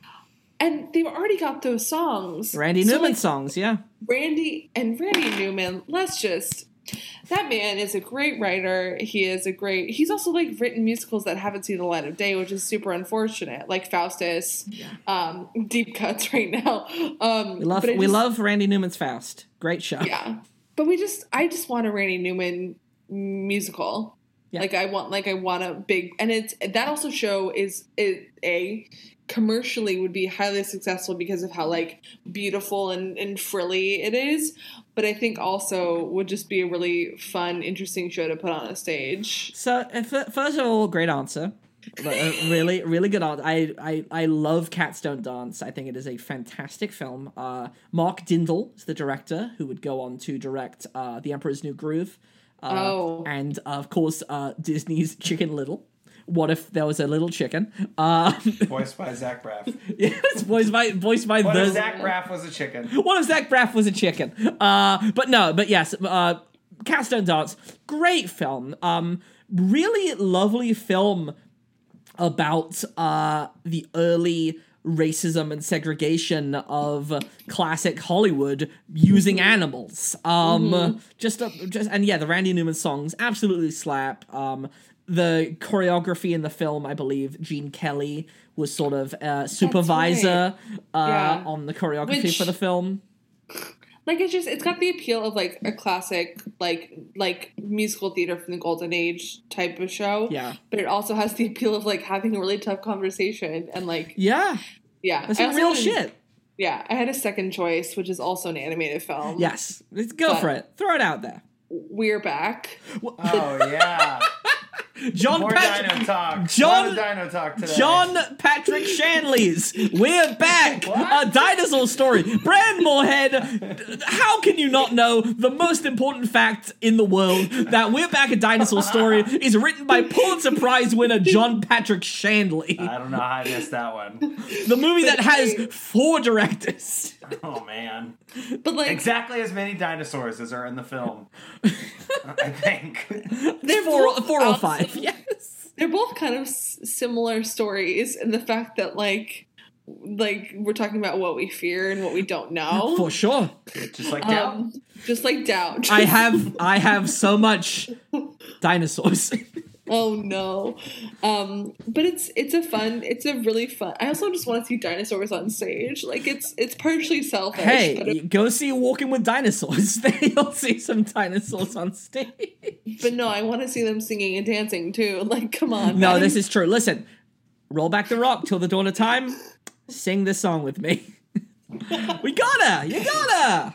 and they've already got those songs. Randy so Newman like, songs, yeah. Randy and Randy Newman, let's just... That man is a great writer. He is a great... He's also, like, written musicals that haven't seen the light of day, which is super unfortunate. Like Faustus. Yeah. Um, deep cuts right now. Um, we love, we just, love Randy Newman's Faust. Great show. Yeah. But we just... I just want a Randy Newman musical. Yeah. Like, I want... Like, I want a big... And it's... That also show is... is a... commercially would be highly successful because of how, like, beautiful and, and frilly it is. But I think also would just be a really fun, interesting show to put on a stage. So, first of all, great answer. Really, really good answer. I, I, I love Cats Don't Dance. I think it is a fantastic film. Uh, Mark Dindal is the director, who would go on to direct uh, The Emperor's New Groove. Uh, oh. And, uh, of course, uh, Disney's Chicken Little. What if there was a little chicken? Um, voiced by Zach Braff. Yes, voiced by voiced by. What the, if Zach Braff was a chicken? What if Zach Braff was a chicken? Uh, but no, but yes, uh, Cats Don't Dance, great film. Um, really lovely film about uh, the early racism and segregation of classic Hollywood using animals. Um, mm-hmm. just a, just and yeah, the Randy Newman songs absolutely slap. Um. The choreography in the film, I believe, Gene Kelly was sort of uh, supervisor right. uh, yeah. on the choreography Which, for the film. Like, it's just, it's got the appeal of, like, a classic, like, like musical theater from the Golden Age type of show. Yeah. But it also has the appeal of, like, having a really tough conversation and, like... Yeah. Yeah. That's real had, shit. Yeah. I had a second choice, which is also an animated film. Yes. Let's go but for it. Throw it out there. We're back. Oh, yeah. John More Patrick Dino Talk. John, Dino Talk today. John Patrick Shanley's We're Back, what? A dinosaur story. Brand Moorhead, how can you not know the most important fact in the world that We're Back, A Dinosaur Story is written by Pulitzer Prize winner John Patrick Shanley. I don't know how I missed that one. The movie that has four directors. Oh, man. But like exactly as many dinosaurs as are in the film. I think. They're four oh five. Yes, they're both kind of s- similar stories, and the fact that like, like we're talking about what we fear and what we don't know for sure. Just like doubt, um, just like doubt. I have, I have so much dinosaurs. Oh no, um, but it's it's a fun, it's a really fun. I also just want to see dinosaurs on stage. Like it's it's partially selfish. Hey, but it, go see Walking with Dinosaurs. You'll see some dinosaurs on stage. But no, I want to see them singing and dancing too. Like, come on. No, man. This is true. Listen, roll back the rock till the dawn of time. Sing this song with me. We gotta, you gotta.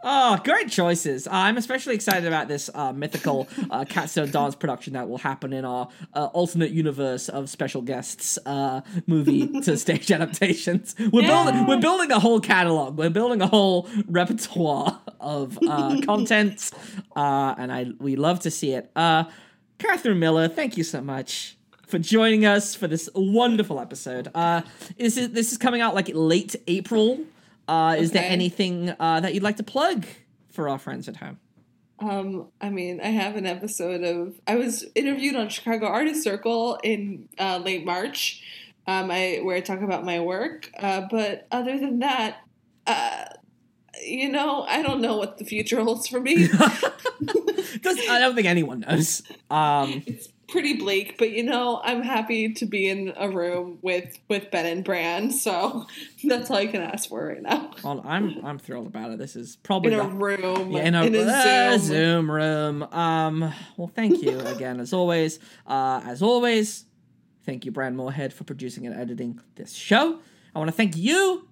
Oh, great choices. Uh, I'm especially excited about this uh, mythical uh, Cats Don't Dance production that will happen in our uh, alternate universe of special guests uh, movie to stage adaptations. We're, yeah. building, we're building a whole catalog. We're building a whole repertoire of uh, content, uh, and I we love to see it. Uh, Catherine Miller, thank you so much for joining us for this wonderful episode. Uh, this is, this is coming out like late April. Uh, is okay. there anything uh, that you'd like to plug for our friends at home? Um, I mean, I have an episode of... I was interviewed on Chicago Artist Circle in uh, late March, um, I, where I talk about my work. Uh, but other than that, uh, you know, I don't know what the future holds for me. I don't think anyone knows. Um, it's pretty bleak, but, you know, I'm happy to be in a room with, with Ben and Bran, so that's all I can ask for right now. Well, I'm I'm thrilled about it. This is probably... In a the, room. Yeah, in a, in a uh, Zoom. Zoom room. Um, well, thank you again, as always. Uh, as always, thank you, Bran Moorhead, for producing and editing this show. I want to thank you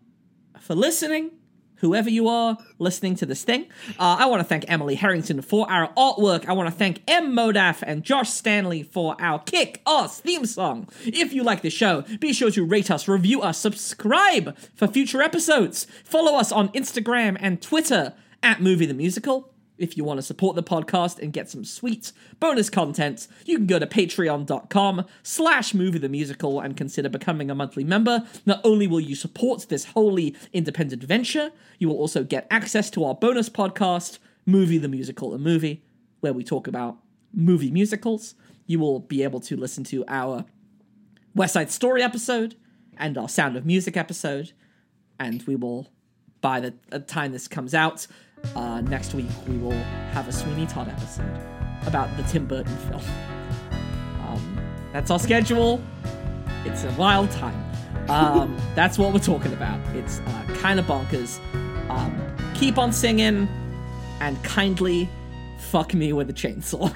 for listening. Whoever you are listening to this thing. Uh, I want to thank Emily Harrington for our artwork. I want to thank M. Modaf and Josh Stanley for our kick-ass theme song. If you like the show, be sure to rate us, review us, subscribe for future episodes. Follow us on Instagram and Twitter at Movie the Musical. If you want to support the podcast and get some sweet bonus content, you can go to patreon.com slash movie the musical and consider becoming a monthly member. Not only will you support this wholly independent venture, you will also get access to our bonus podcast, Movie the Musical, a movie, where we talk about movie musicals. You will be able to listen to our West Side Story episode and our Sound of Music episode, and we will, by the time this comes out... Uh, next week, we will have a Sweeney Todd episode about the Tim Burton film. Um, that's our schedule. It's a wild time. Um, that's what we're talking about. It's uh, kind of bonkers. Um, keep on singing and kindly fuck me with a chainsaw.